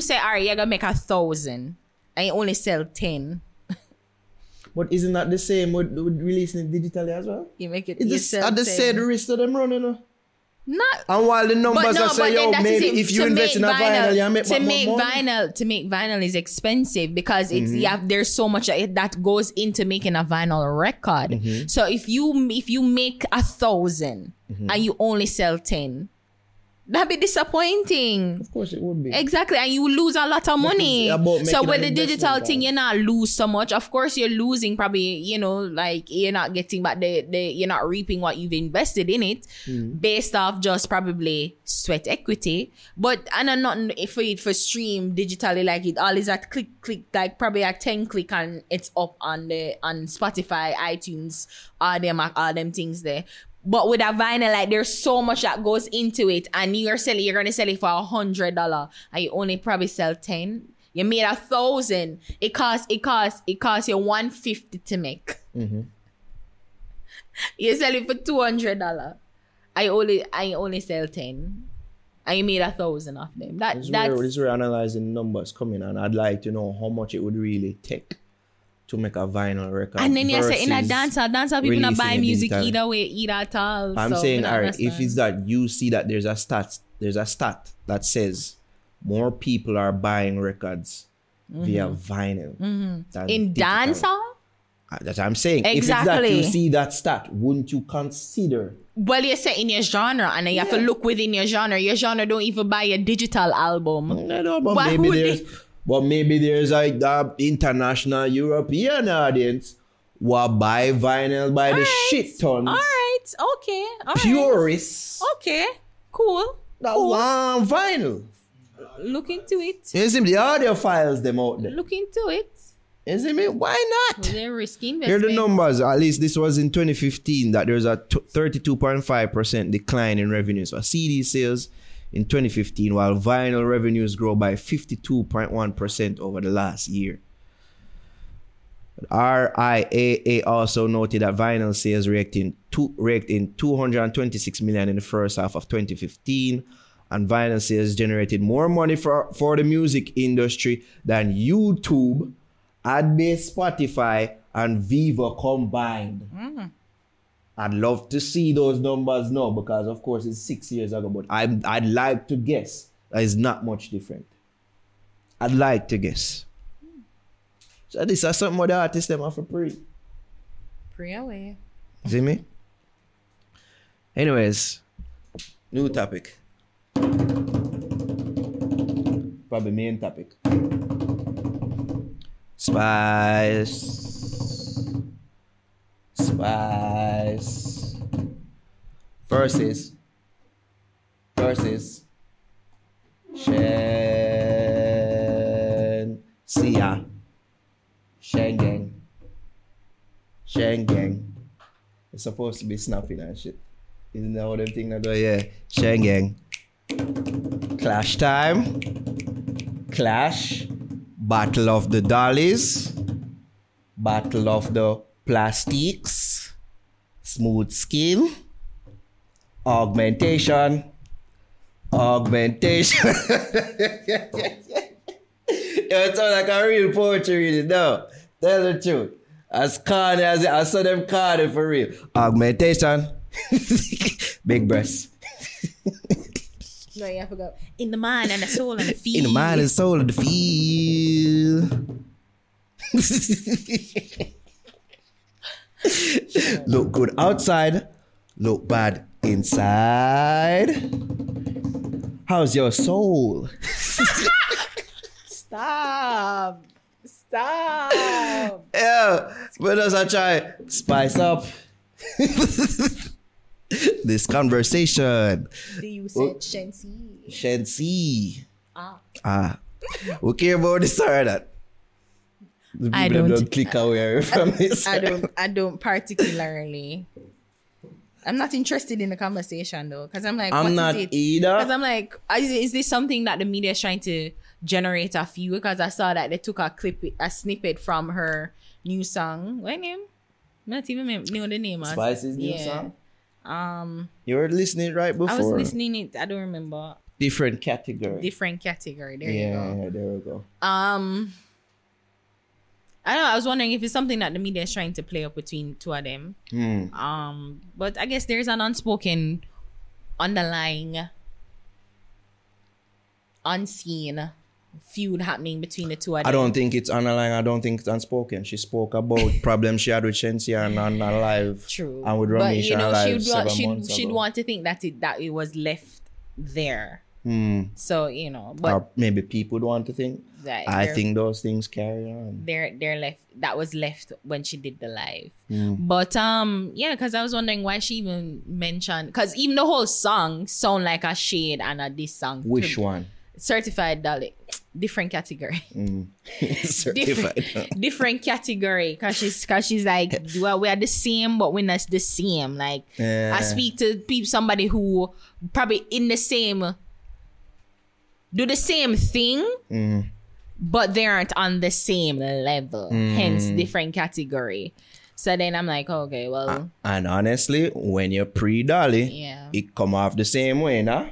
say, all right, you're going to make 1,000 and you only sell 10. But isn't that the same with releasing it digitally as well? You make it yourself. At the said risk of them running, no? Not, and while the numbers are saying, maybe if you invest in a vinyl, you make more money. To make vinyl is expensive because it's there's so much that goes into making a vinyl record. So if you make 1,000 and you only sell 10, that'd be disappointing. Of course it would be. Exactly. And you lose a lot of money. So with the digital thing, you're not lose so much. Of course, you're losing probably, you know, like you're not getting back you're not reaping what you've invested in it based off just probably sweat equity. But I know not for stream digitally, like it all is at click, like probably at 10 click and it's up on Spotify, iTunes, all them things there. But with a vinyl, like there's so much that goes into it, and you're gonna sell it for $100, and you only probably sell 10. You made 1,000. It costs you $150 to make. You sell it for $200. I only sell 10. And you made 1,000 of them. This is where analyzing numbers coming, and I'd like to know how much it would really take to make a vinyl record. And then you say in a dancer people not buy music either way, either at all. I'm saying, all right, if it's that you see that there's a stat that says more people are buying records via vinyl. In dancer? That's what I'm saying. Exactly. If it's that you see that stat, wouldn't you consider? Well, you say in your genre, and then you have to look within your genre. Your genre don't even buy a digital album. No, but maybe there's... But maybe there's like an international European audience who buy vinyl by the shit tons. All right, okay. Purists. Okay, cool. That want vinyl. Look into it. Is him the audio files them out there? Look into it. Is it? Why not? They're risking. Here are the numbers. At least this was in 2015 that there's a 32.5% decline in revenues for CD sales in 2015, while vinyl revenues grow by 52.1% over the last year. RIAA also noted that vinyl sales raked in 226 million in the first half of 2015, and vinyl sales generated more money for the music industry than YouTube, Adbase, Spotify, and Viva combined. Mm. I'd love to see those numbers now because, of course, it's 6 years ago, but I'd like to guess that it's not much different. I'd like to guess. So this is something with the artists them have for pre. Pre away. See me? Anyways, new topic. Probably main topic. Spice. Versus. Shenseea. Shengang. It's supposed to be snapping and shit. Isn't that what them thing that go? Yeah. Shengang. Clash time. Clash. Battle of the Dollies. Battle of the Plastics. Smooth Skin. Augmentation. It sounds like a real poetry reading. No, tell the truth. As carnal as I saw them carnal for real. Augmentation. Big breasts. No, yeah, I forgot. In the mind and the soul and the feel. In the mind and soul and the feel. Sure. Look good outside. Look bad inside. How's your soul? Stop. Yeah, but as I try, spice up this conversation. You said Shenseea. Ah. We care about this or that. The people don't click away from this. I don't particularly. I'm not interested in the conversation though, because I'm like, I'm not either. Because I'm like, is this something that the media is trying to generate a few? Because I saw that they took a snippet from her new song. What name? I'm not even know the name. Spice's new song. You were listening right before. I was listening it. I don't remember. Different category. There you go. Yeah, there we go. I don't know. I was wondering if it's something that the media is trying to play up between two of them. Mm. But I guess there's an unspoken, underlying, unseen feud happening between the two of them. I don't think it's underlying. I don't think it's unspoken. She spoke about problems she had with Shenseea and on her life. True. And with Ramesh, you know, she'd want to think that it was left there. Mm. So, you know, but or maybe people would want to think. I think those things carry on. They're left. That was left when she did the live. Mm. But yeah, because I was wondering why she even mentioned. Because even the whole song sound like a shade and a diss song. Which one? Certified Dolly. Different category. Mm. Certified. Different category. Cause she's like, well, we are the same, but we're not the same. Like I speak to people, somebody who probably in the same. Do the same thing, but they aren't on the same level. Mm. Hence, different category. So then I'm like, okay, well. And honestly, when you're pre-Dolly, it come off the same way, nah?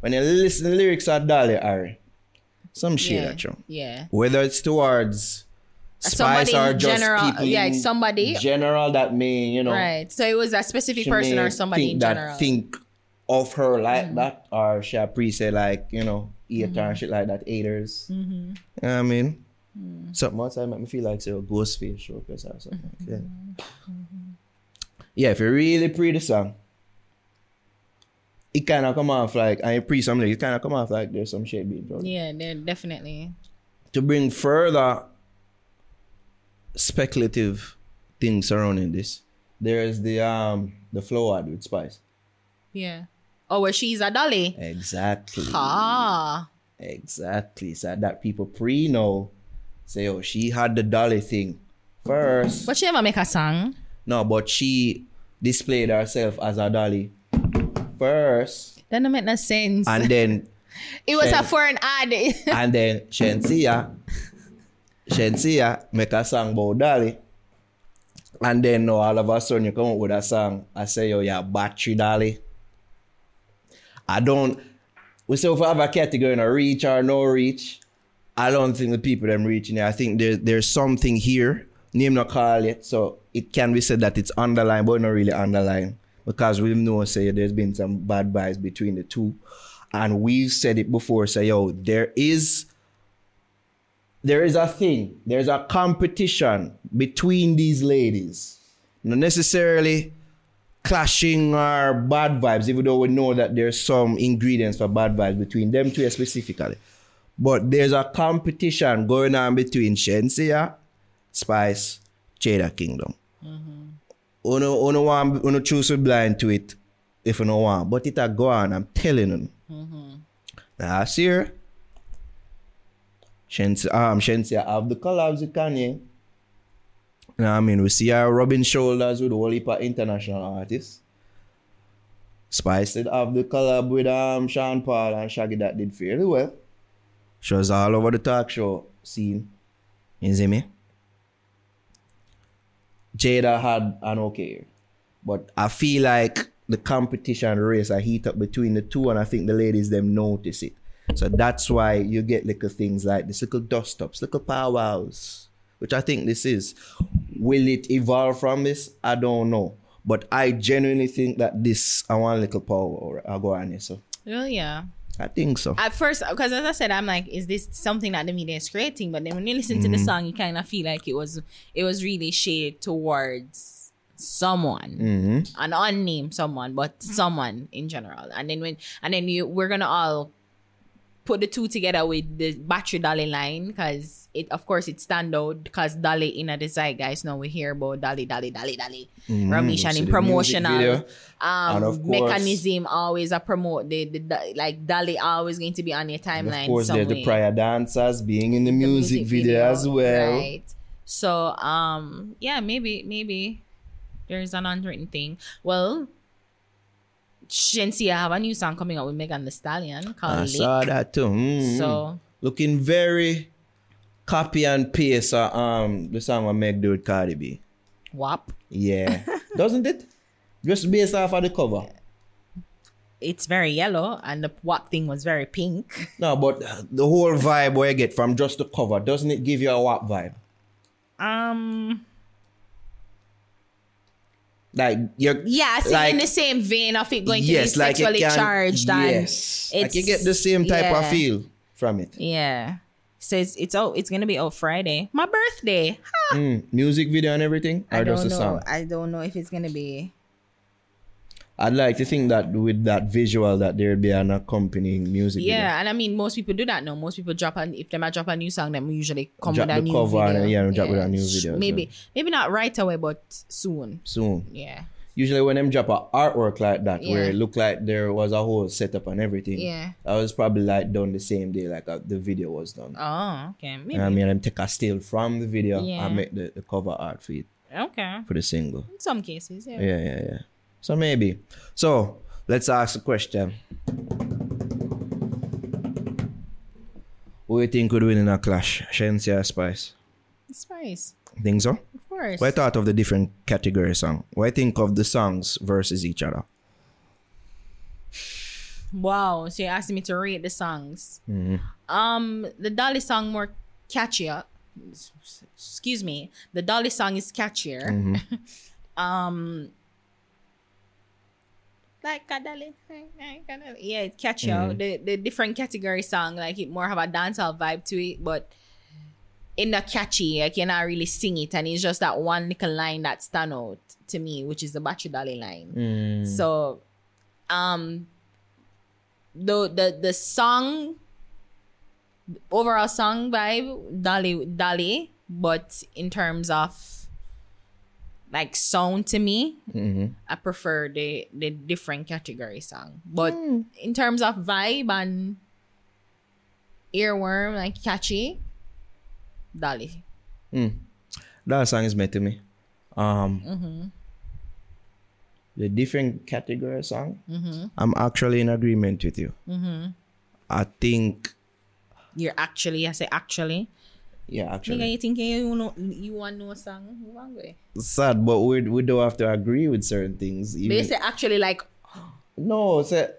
When you listen to the lyrics of Dolly, Ari, some shit at you. Yeah. Whether it's towards Spice or just general, people somebody general that may, you know. Right. So it was a specific person or somebody in general. Of her like that, or she pre-say like, you know, eater and shit like that, haters. Mm-hmm. You know what I mean? Mm. Something outside make me feel like say a ghost face showcase or something like that. Mm-hmm. Yeah, if you really pre the song, it kinda come off like, and you pre something, it kinda come off like there's some shit being done. Yeah, there definitely. To bring further speculative things surrounding this, there's the flow ad with Spice. Yeah. Oh, where she's a dolly. Exactly. Ha. Exactly. So that people pre-know, say, oh, she had the dolly thing first. But she never make a song. No, but she displayed herself as a dolly first. That don't make no sense. And then... it was a foreign ad. And then Shenseea make a song about dolly. And then no, all of a sudden you come up with a song. I say, oh, yeah, battery dolly. I don't... We say if we have a category in a reach or no reach, I don't think the people them reaching it. I think there's something here, name not call it, so it can be said that it's underlined, but not really underlined. Because we know, say, there's been some bad vibes between the two. And we've said it before, say, yo, there is a thing, there's a competition between these ladies. Not necessarily clashing our bad vibes, even though we know that there's some ingredients for bad vibes between them two specifically. But there's a competition going on between Shenseea, Spice, Cheddar Kingdom. Uno choose to blind to it if you don't want. But it'll go on, I'm telling you. Mm-hmm. Last year, Shenseea have the collabs with Kanye. You know what I mean? We see her rubbing shoulders with a whole heap of international artists. Spice did have the collab with Sean Paul and Shaggy that did fairly well. She was all over the talk show scene. You see me? Jada had an okay year. But I feel like the competition race I heat up between the two, and I think the ladies them notice it. So that's why you get little things like this, little dust-ups, little powwows, which I think this is. Will it evolve from this? I don't know. But I genuinely think that this, I want a little power. I'll go on here, so. Well, yeah. I think so. At first, because as I said, I'm like, is this something that the media is creating? But then when you listen to the song, you kind of feel like it was really shaded towards someone, an unnamed someone, but someone in general. And then we're gonna all put the two together with the battery dolly line, because it, of course, it stand out because dolly in the zeitgeist. Now we hear about dolly. Ramesh and in promotional mechanism always a promote the like dolly always going to be on your timeline. Of course, there's the prior dancers being in the music video as well. Right. So yeah, maybe there's an unwritten thing. Well, Shenseea have a new song coming out with Megan Thee Stallion called Lake. I saw that too. So looking very copy and paste the song I Meg do with Cardi B. WAP. Yeah. Doesn't it? Just based off of the cover. It's very yellow and the WAP thing was very pink. No, but the whole vibe where you get from just the cover, doesn't it give you a WAP vibe? Like you're, yeah, so like, in the same vein of it going to be sexually charged. Yes, like you get the same type of feel from it. Yeah, so it's out. It's gonna be out Friday, my birthday. Huh. Music video and everything. Or I don't know. Sound? I don't know if it's gonna be. I'd like to think that with that visual, that there'd be an accompanying music video. Yeah, and I mean, most people do that now. Most people if they drop a new song, then we usually come drop with a new cover video. Drop with a new video. Maybe not right away, but soon. Yeah. Usually when them drop an artwork like that, where it looked like there was a whole setup and everything. Yeah. That was probably like done the same day, like the video was done. Oh, okay. Maybe. I mean, them take a steal from the video and make the cover art for it. Okay. For the single. In some cases, yeah. Yeah. So maybe. So let's ask a question. Who do you think could win in a clash? Shenseea or Spice? Spice. Think so? Of course. What thought of the different category song? What think of the songs versus each other? Wow. So you're asking me to rate the songs. The Dolly song more catchier. Excuse me. The Dolly song is catchier. Like it's catchy. The different category song, like it more have a dancehall vibe to it, but in the catchy, I cannot really sing it, and it's just that one little line that stand out to me, which is the Bachi Dolly line. So, the song overall song vibe Dolly, but in terms of like sound to me, I prefer the different category song. But in terms of vibe and earworm, like catchy, Dolly. That song is meant to me. The different category song, I'm actually in agreement with you. I think you're actually, I say actually. Yeah, actually. You think you want no song? Sad, but we don't have to agree with certain things. Even... They say actually like... No, say,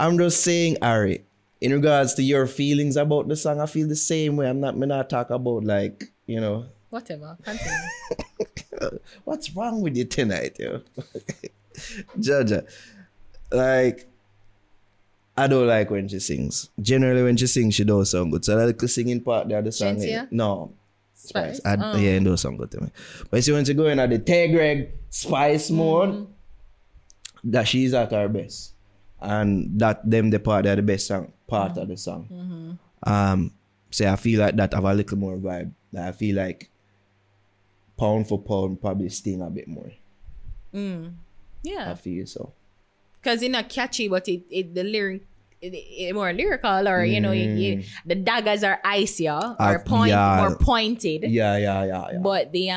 I'm just saying, Ari, in regards to your feelings about the song, I feel the same way. I'm not talking about like, you know... Whatever, continue. What's wrong with you tonight, yo? Jaja, like... I don't like when she sings. Generally, when she sings, she does sound good. So that little singing part, the other song, no, Spice. Yeah, it does sound good to me. But see, when she go in at the Tegreg Spice mode, that she's at her best, and that them the part that the best song part of the song. So I feel like that have a little more vibe. That I feel like pound for pound probably Sting a bit more. Yeah, I feel so. Cause it's not catchy, but the lyric more lyrical, or you know, the daggers are icier or more pointed. Yeah. But the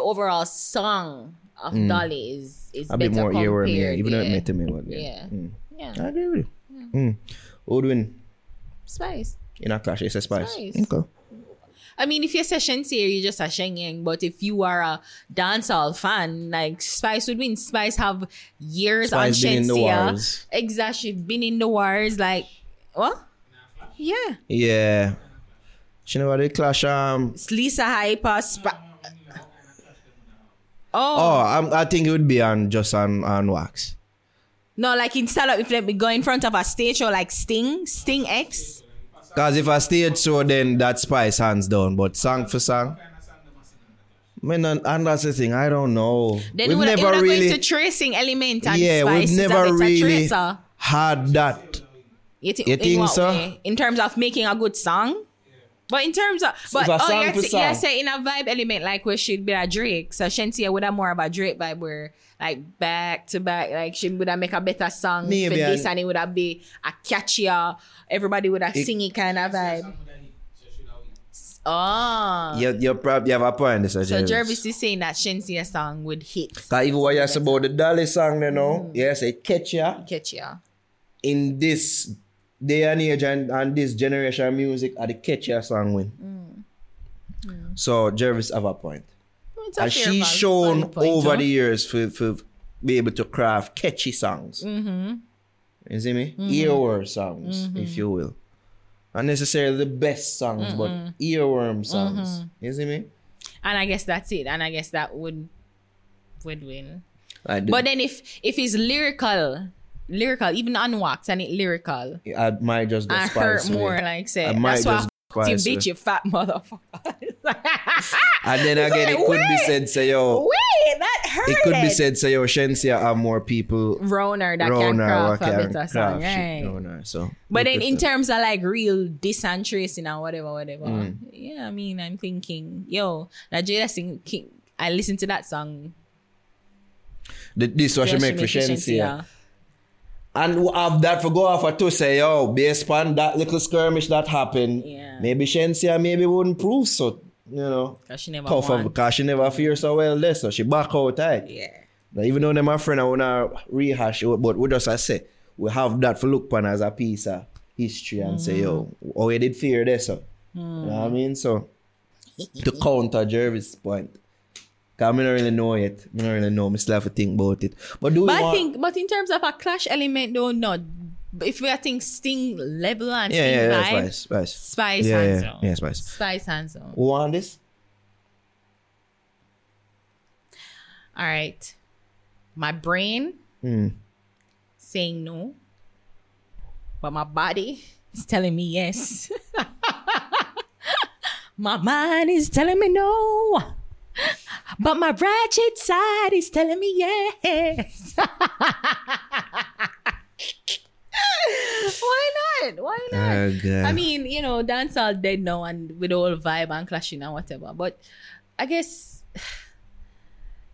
overall song of Dolly is a bit more earworm, even though it meant to me one. Yeah. I agree with you. Odwin. Spice. In a clash, it's a Spice. Okay. I mean, if you're a Shenseea, you're just a Shenyang. But if you are a dancehall fan, like Spice would mean Spice have years Spice on Shenseea. Exactly, been in the wars. Like what? Yeah. She never did clash. Lisa Hyper. I think it would be on wax. No, like instead of if they go in front of a stage show like Sting X. Because if I stayed so, then that's Spice hands down. But song for song, man, and that's the thing. I don't know. Then we've never really going to tracing element. And yeah, Spice, we've never really had that. You think so? Way? In terms of making a good song, but in terms of you're saying in a vibe element like where she'd be a Drake. So Shenseea would have more of a Drake vibe where like back to back, like she would have make a better song maybe for this, and it would have be a catchier. Everybody would have singy kind of vibe. Oh. You have a point, Mr. Jervis. So Jervis is saying that Shenseea song would hit. Because even what you asked about the Dolly song, you know, yes, it catchier. In this day and age and this generation of music, are the catchier song win. So Jervis have a point. And she's shown over the years for be able to craft catchy songs. You see me? Earworm songs, if you will. Not necessarily the best songs, but earworm songs. You see me? And I guess that's it. And I guess that would win. But then if it's lyrical, even unwaxed and it lyrical. I might just get Spice. I hurt more, like say. I might just get Spice. You bitch, you fat motherfucker. And then again, it could be said, say, yo. Wait, that hurt. It could be said, say, yo, Shenseea have more people. Roner that can craft a better song, right? Roner, so. But then in terms of like real diss and tracing and whatever. Yeah, I mean, I'm thinking, yo, that Jada sing, I listened to that song. This was she make for Shenseea. And have that for go off to say, yo, based on that little skirmish that happened, maybe Shenseea wouldn't prove so. You know, because she never feels so well there, so she back out tight. Yeah. Now, even though my friend, I want to rehash it, but we just I say, we have that for look upon as a piece of history and say, yo, oh, you did fear there, so. You know what I mean? So, to counter Jervis' point, because I don't really know yet. I don't really know. I still have to think about it. But in terms of a clash element, though, no. If we are thinking Sting level and Sting vibe, Spice hands on. Yeah, Spice hands on. Who want this? All right. My brain saying no, but my body is telling me yes. My mind is telling me no, but my ratchet side is telling me yes. Why not? Okay. I mean, you know, dancehall dead now and with all vibe and clashing and whatever. But I guess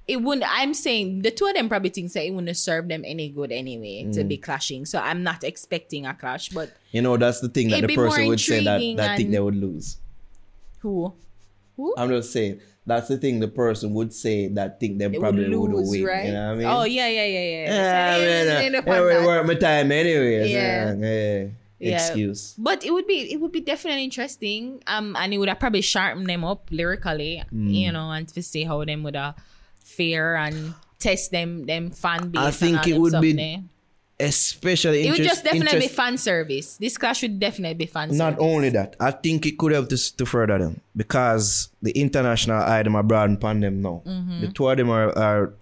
it wouldn't, I'm saying the two of them probably think that it wouldn't serve them any good anyway to be clashing. So I'm not expecting a clash, but you know, that's the thing that the person would say that thing they would lose. Who? I'm just saying that's the thing the person would say that thing they probably would win. Right? You know what I mean? Oh yeah. It worth my time anyway. Yeah. Excuse. But it would be definitely interesting. And it would have probably sharpened them up lyrically, you know, and to see how them would have fair and test them fan base. I think it would be especially it would just definitely be fan service. This clash would definitely be fan service. Not only that, I think it could help to further them because the international eye them abroad upon them now. Mm-hmm. The two of them are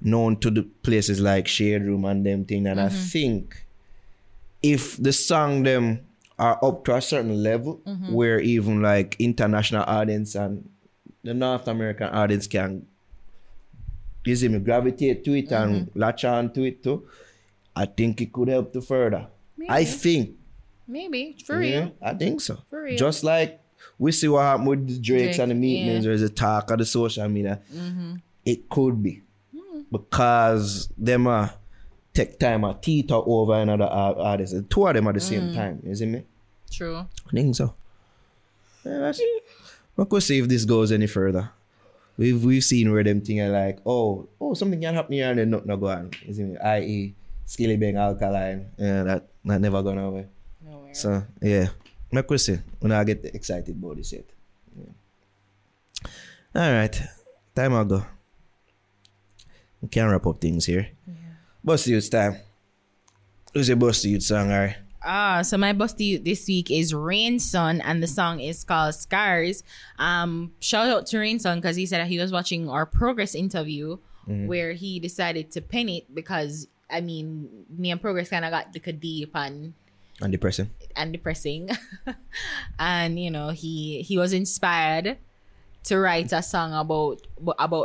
known to the places like Shade Room and them thing, and I think if the song them are up to a certain level where even like international audience and the North American audience can gravitate to it and latch on to it too. I think it could help to further. Maybe. I think. Maybe. For real. I think so. For real. Just like we see what happened with the Drake and the meetings or the talk of the social media. Mm-hmm. It could be. Mm-hmm. Because them take time and teeter over another artist. The two of them at the same time. You see me? True. I think so. Yeah, we could see if this goes any further. We've seen where them things are like, oh, something can happen here and then not go on. I.e. Skilly Bang, Alkaline. Yeah, that never gone away. Nowhere. So, yeah. My question. When I get excited about this yet. Yeah. All right. Time I'll go. We can wrap up things here. Yeah. Busty Youth time. Who's your Busty Youth song, Ari? So my Busty Youth this week is Rane Son, and the song is called Scars. Shout out to Rane Son because he said that he was watching our Progress interview where he decided to pen it because, I mean, me and Progress kind of got deep and depressing. And, you know, he was inspired to write a song about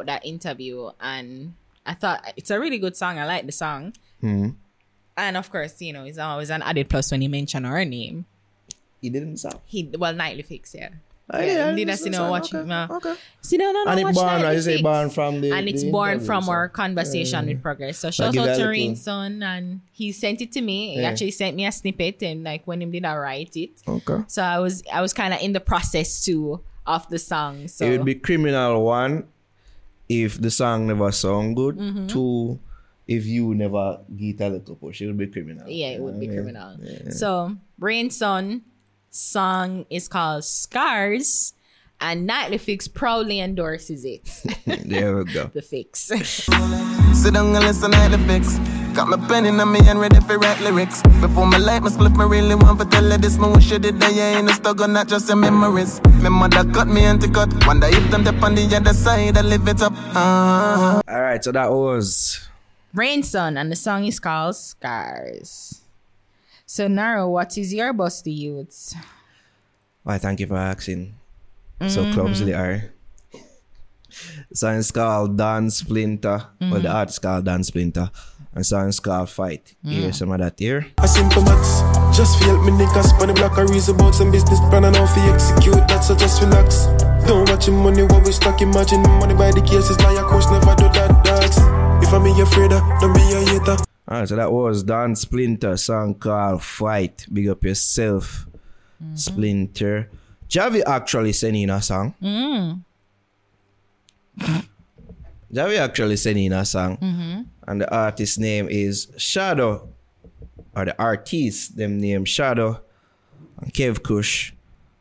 that interview. And I thought it's a really good song. I like the song. Mm-hmm. And of course, you know, it's always an added plus when you mention our name. He didn't sound. Nightly Fix, yeah. And it's born, I say, born from the. And it's born from our conversation with Progress. So shout out to Rane Son, and he sent it to me. He actually sent me a snippet, and like when him did, I write it. Okay. So I was kind of in the process too of the song. So it would be criminal, one, if the song never sound good. Mm-hmm. Two, if you never get a couple, she would be criminal. Yeah, it would be criminal. Yeah. So Rane Son. Song is called Scars, and Nightly Fix proudly endorses it. There we go. The Fix. Sit down and listen to the Fix. Got my pen in my hand ready for write lyrics. Before my life, my split, me really want to tell her this. My wish I did that, yeah, ain't a struggle, not just a memories. My mother cut me and cut. Wonder if them dip on the other side, I live it up. Alright, so that was Rane Son, and the song is called Scars. So, Naro, what is your Busty Youths? Why, thank you for asking. So clumsily, Ari. Song is called Don Splinter. Well, the art's called Don Splinter. And song is called Fight. Here's some of that here. A simple max. Just feel me niggas. When the block I reason about some business plan and how to execute that, so just relax. Don't watch him money when we stuck. Imagine money by the cases. Now your course never do that, dogs. If I'm in your freedom, don't be a hater. Alright, so that was Don Splinter, song called Fight. Big up yourself, Splinter. Javi actually sent in a song. And the artist name is Shaddoh. Or the artist, them name Shaddoh and Kev Kush.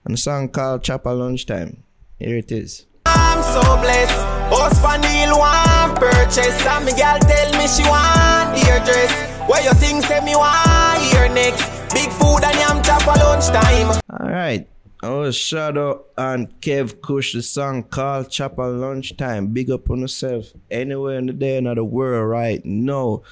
And the song called Chopper Lunchtime. Here it is. I'm so blessed. Ospanil want purchase. And my girl tell me she want eardress. Where your things say me want ear next. Big food and yam chop for lunchtime. Alright. Oh, Shaddoh and Kev Kush, the song called Chop at Lunchtime. Big up on yourself. Anywhere in the day, in the world, right? No.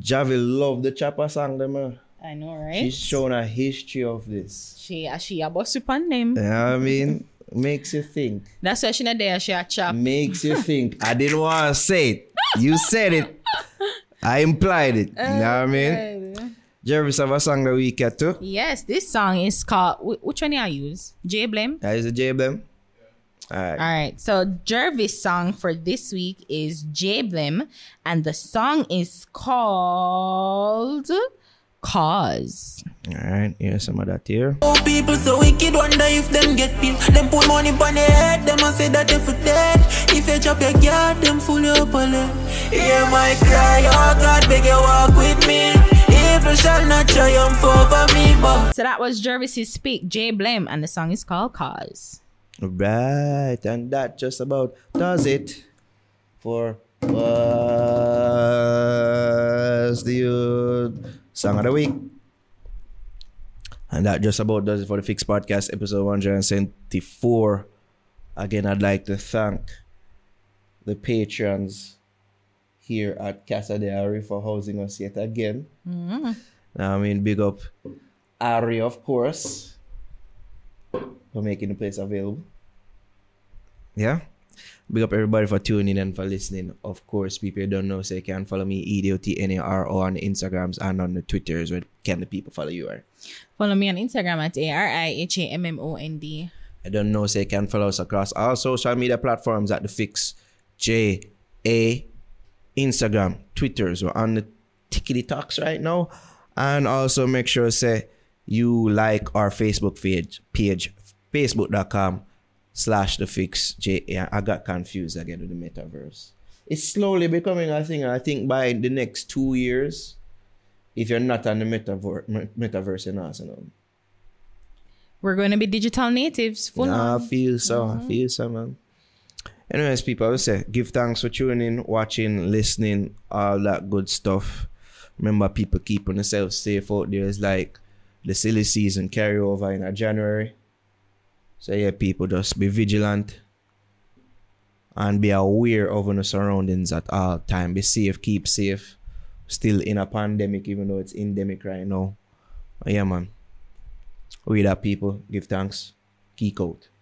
Javi love the Chopper song, them. I know, right? She's shown a history of this. She a boss upon them. You know what I mean? Makes you think. That's why she not there. She a chop. Makes you think. I didn't want to say it. You said it. I implied it. You know what I mean? Jerry, have a song that we get to. Yes, this song is called. Which one do I use? JayBlem. I use a JayBlem. All right. So Jervis' song for this week is JayBlem, and the song is called Cause. All right. Here's some of that here. Oh, people so wicked, wonder if them get pills. Them put money on their head, them and say that they for dead. If they chop your yard, them fool you up a lot. Hear my cry, oh God, beg you walk with me. Shall not triumph over me, but. So that was Jervis's Speak, JayBlem, and the song is called Cause. Right, and that just about does it for What's the Song of the Week. And that just about does it for the Fix Podcast, episode 174. Again, I'd like to thank the patrons here at Casa de Ari for housing us yet again. I mean, big up Ari, of course, for making the place available. Yeah. Big up everybody for tuning in and for listening. Of course, people who don't know, so you can follow me, EDOTNARO, on the Instagrams and on the Twitters. Where can the people follow you, Ari? Follow me on Instagram at ARIHAMMOND. I don't know, so you can follow us across all social media platforms at The Fix JA. Instagram, Twitters, we're on the tickety talks right now. And also make sure say you like our Facebook page facebook.com/thefixj. I got confused again with the metaverse. It's slowly becoming a thing. I think by the next 2 years, if you're not on the metaverse, in Arsenal, we're going to be digital natives. Nah, I feel so, man. Anyways, people, I would say give thanks for tuning in, watching, listening, all that good stuff. Remember, people, keeping themselves safe out there. It's like the silly season carry over in January. So yeah, people, just be vigilant and be aware of your surroundings at all time. Be safe, keep safe. Still in a pandemic, even though it's endemic right now. But yeah, man. We that, people, give thanks. Geek out.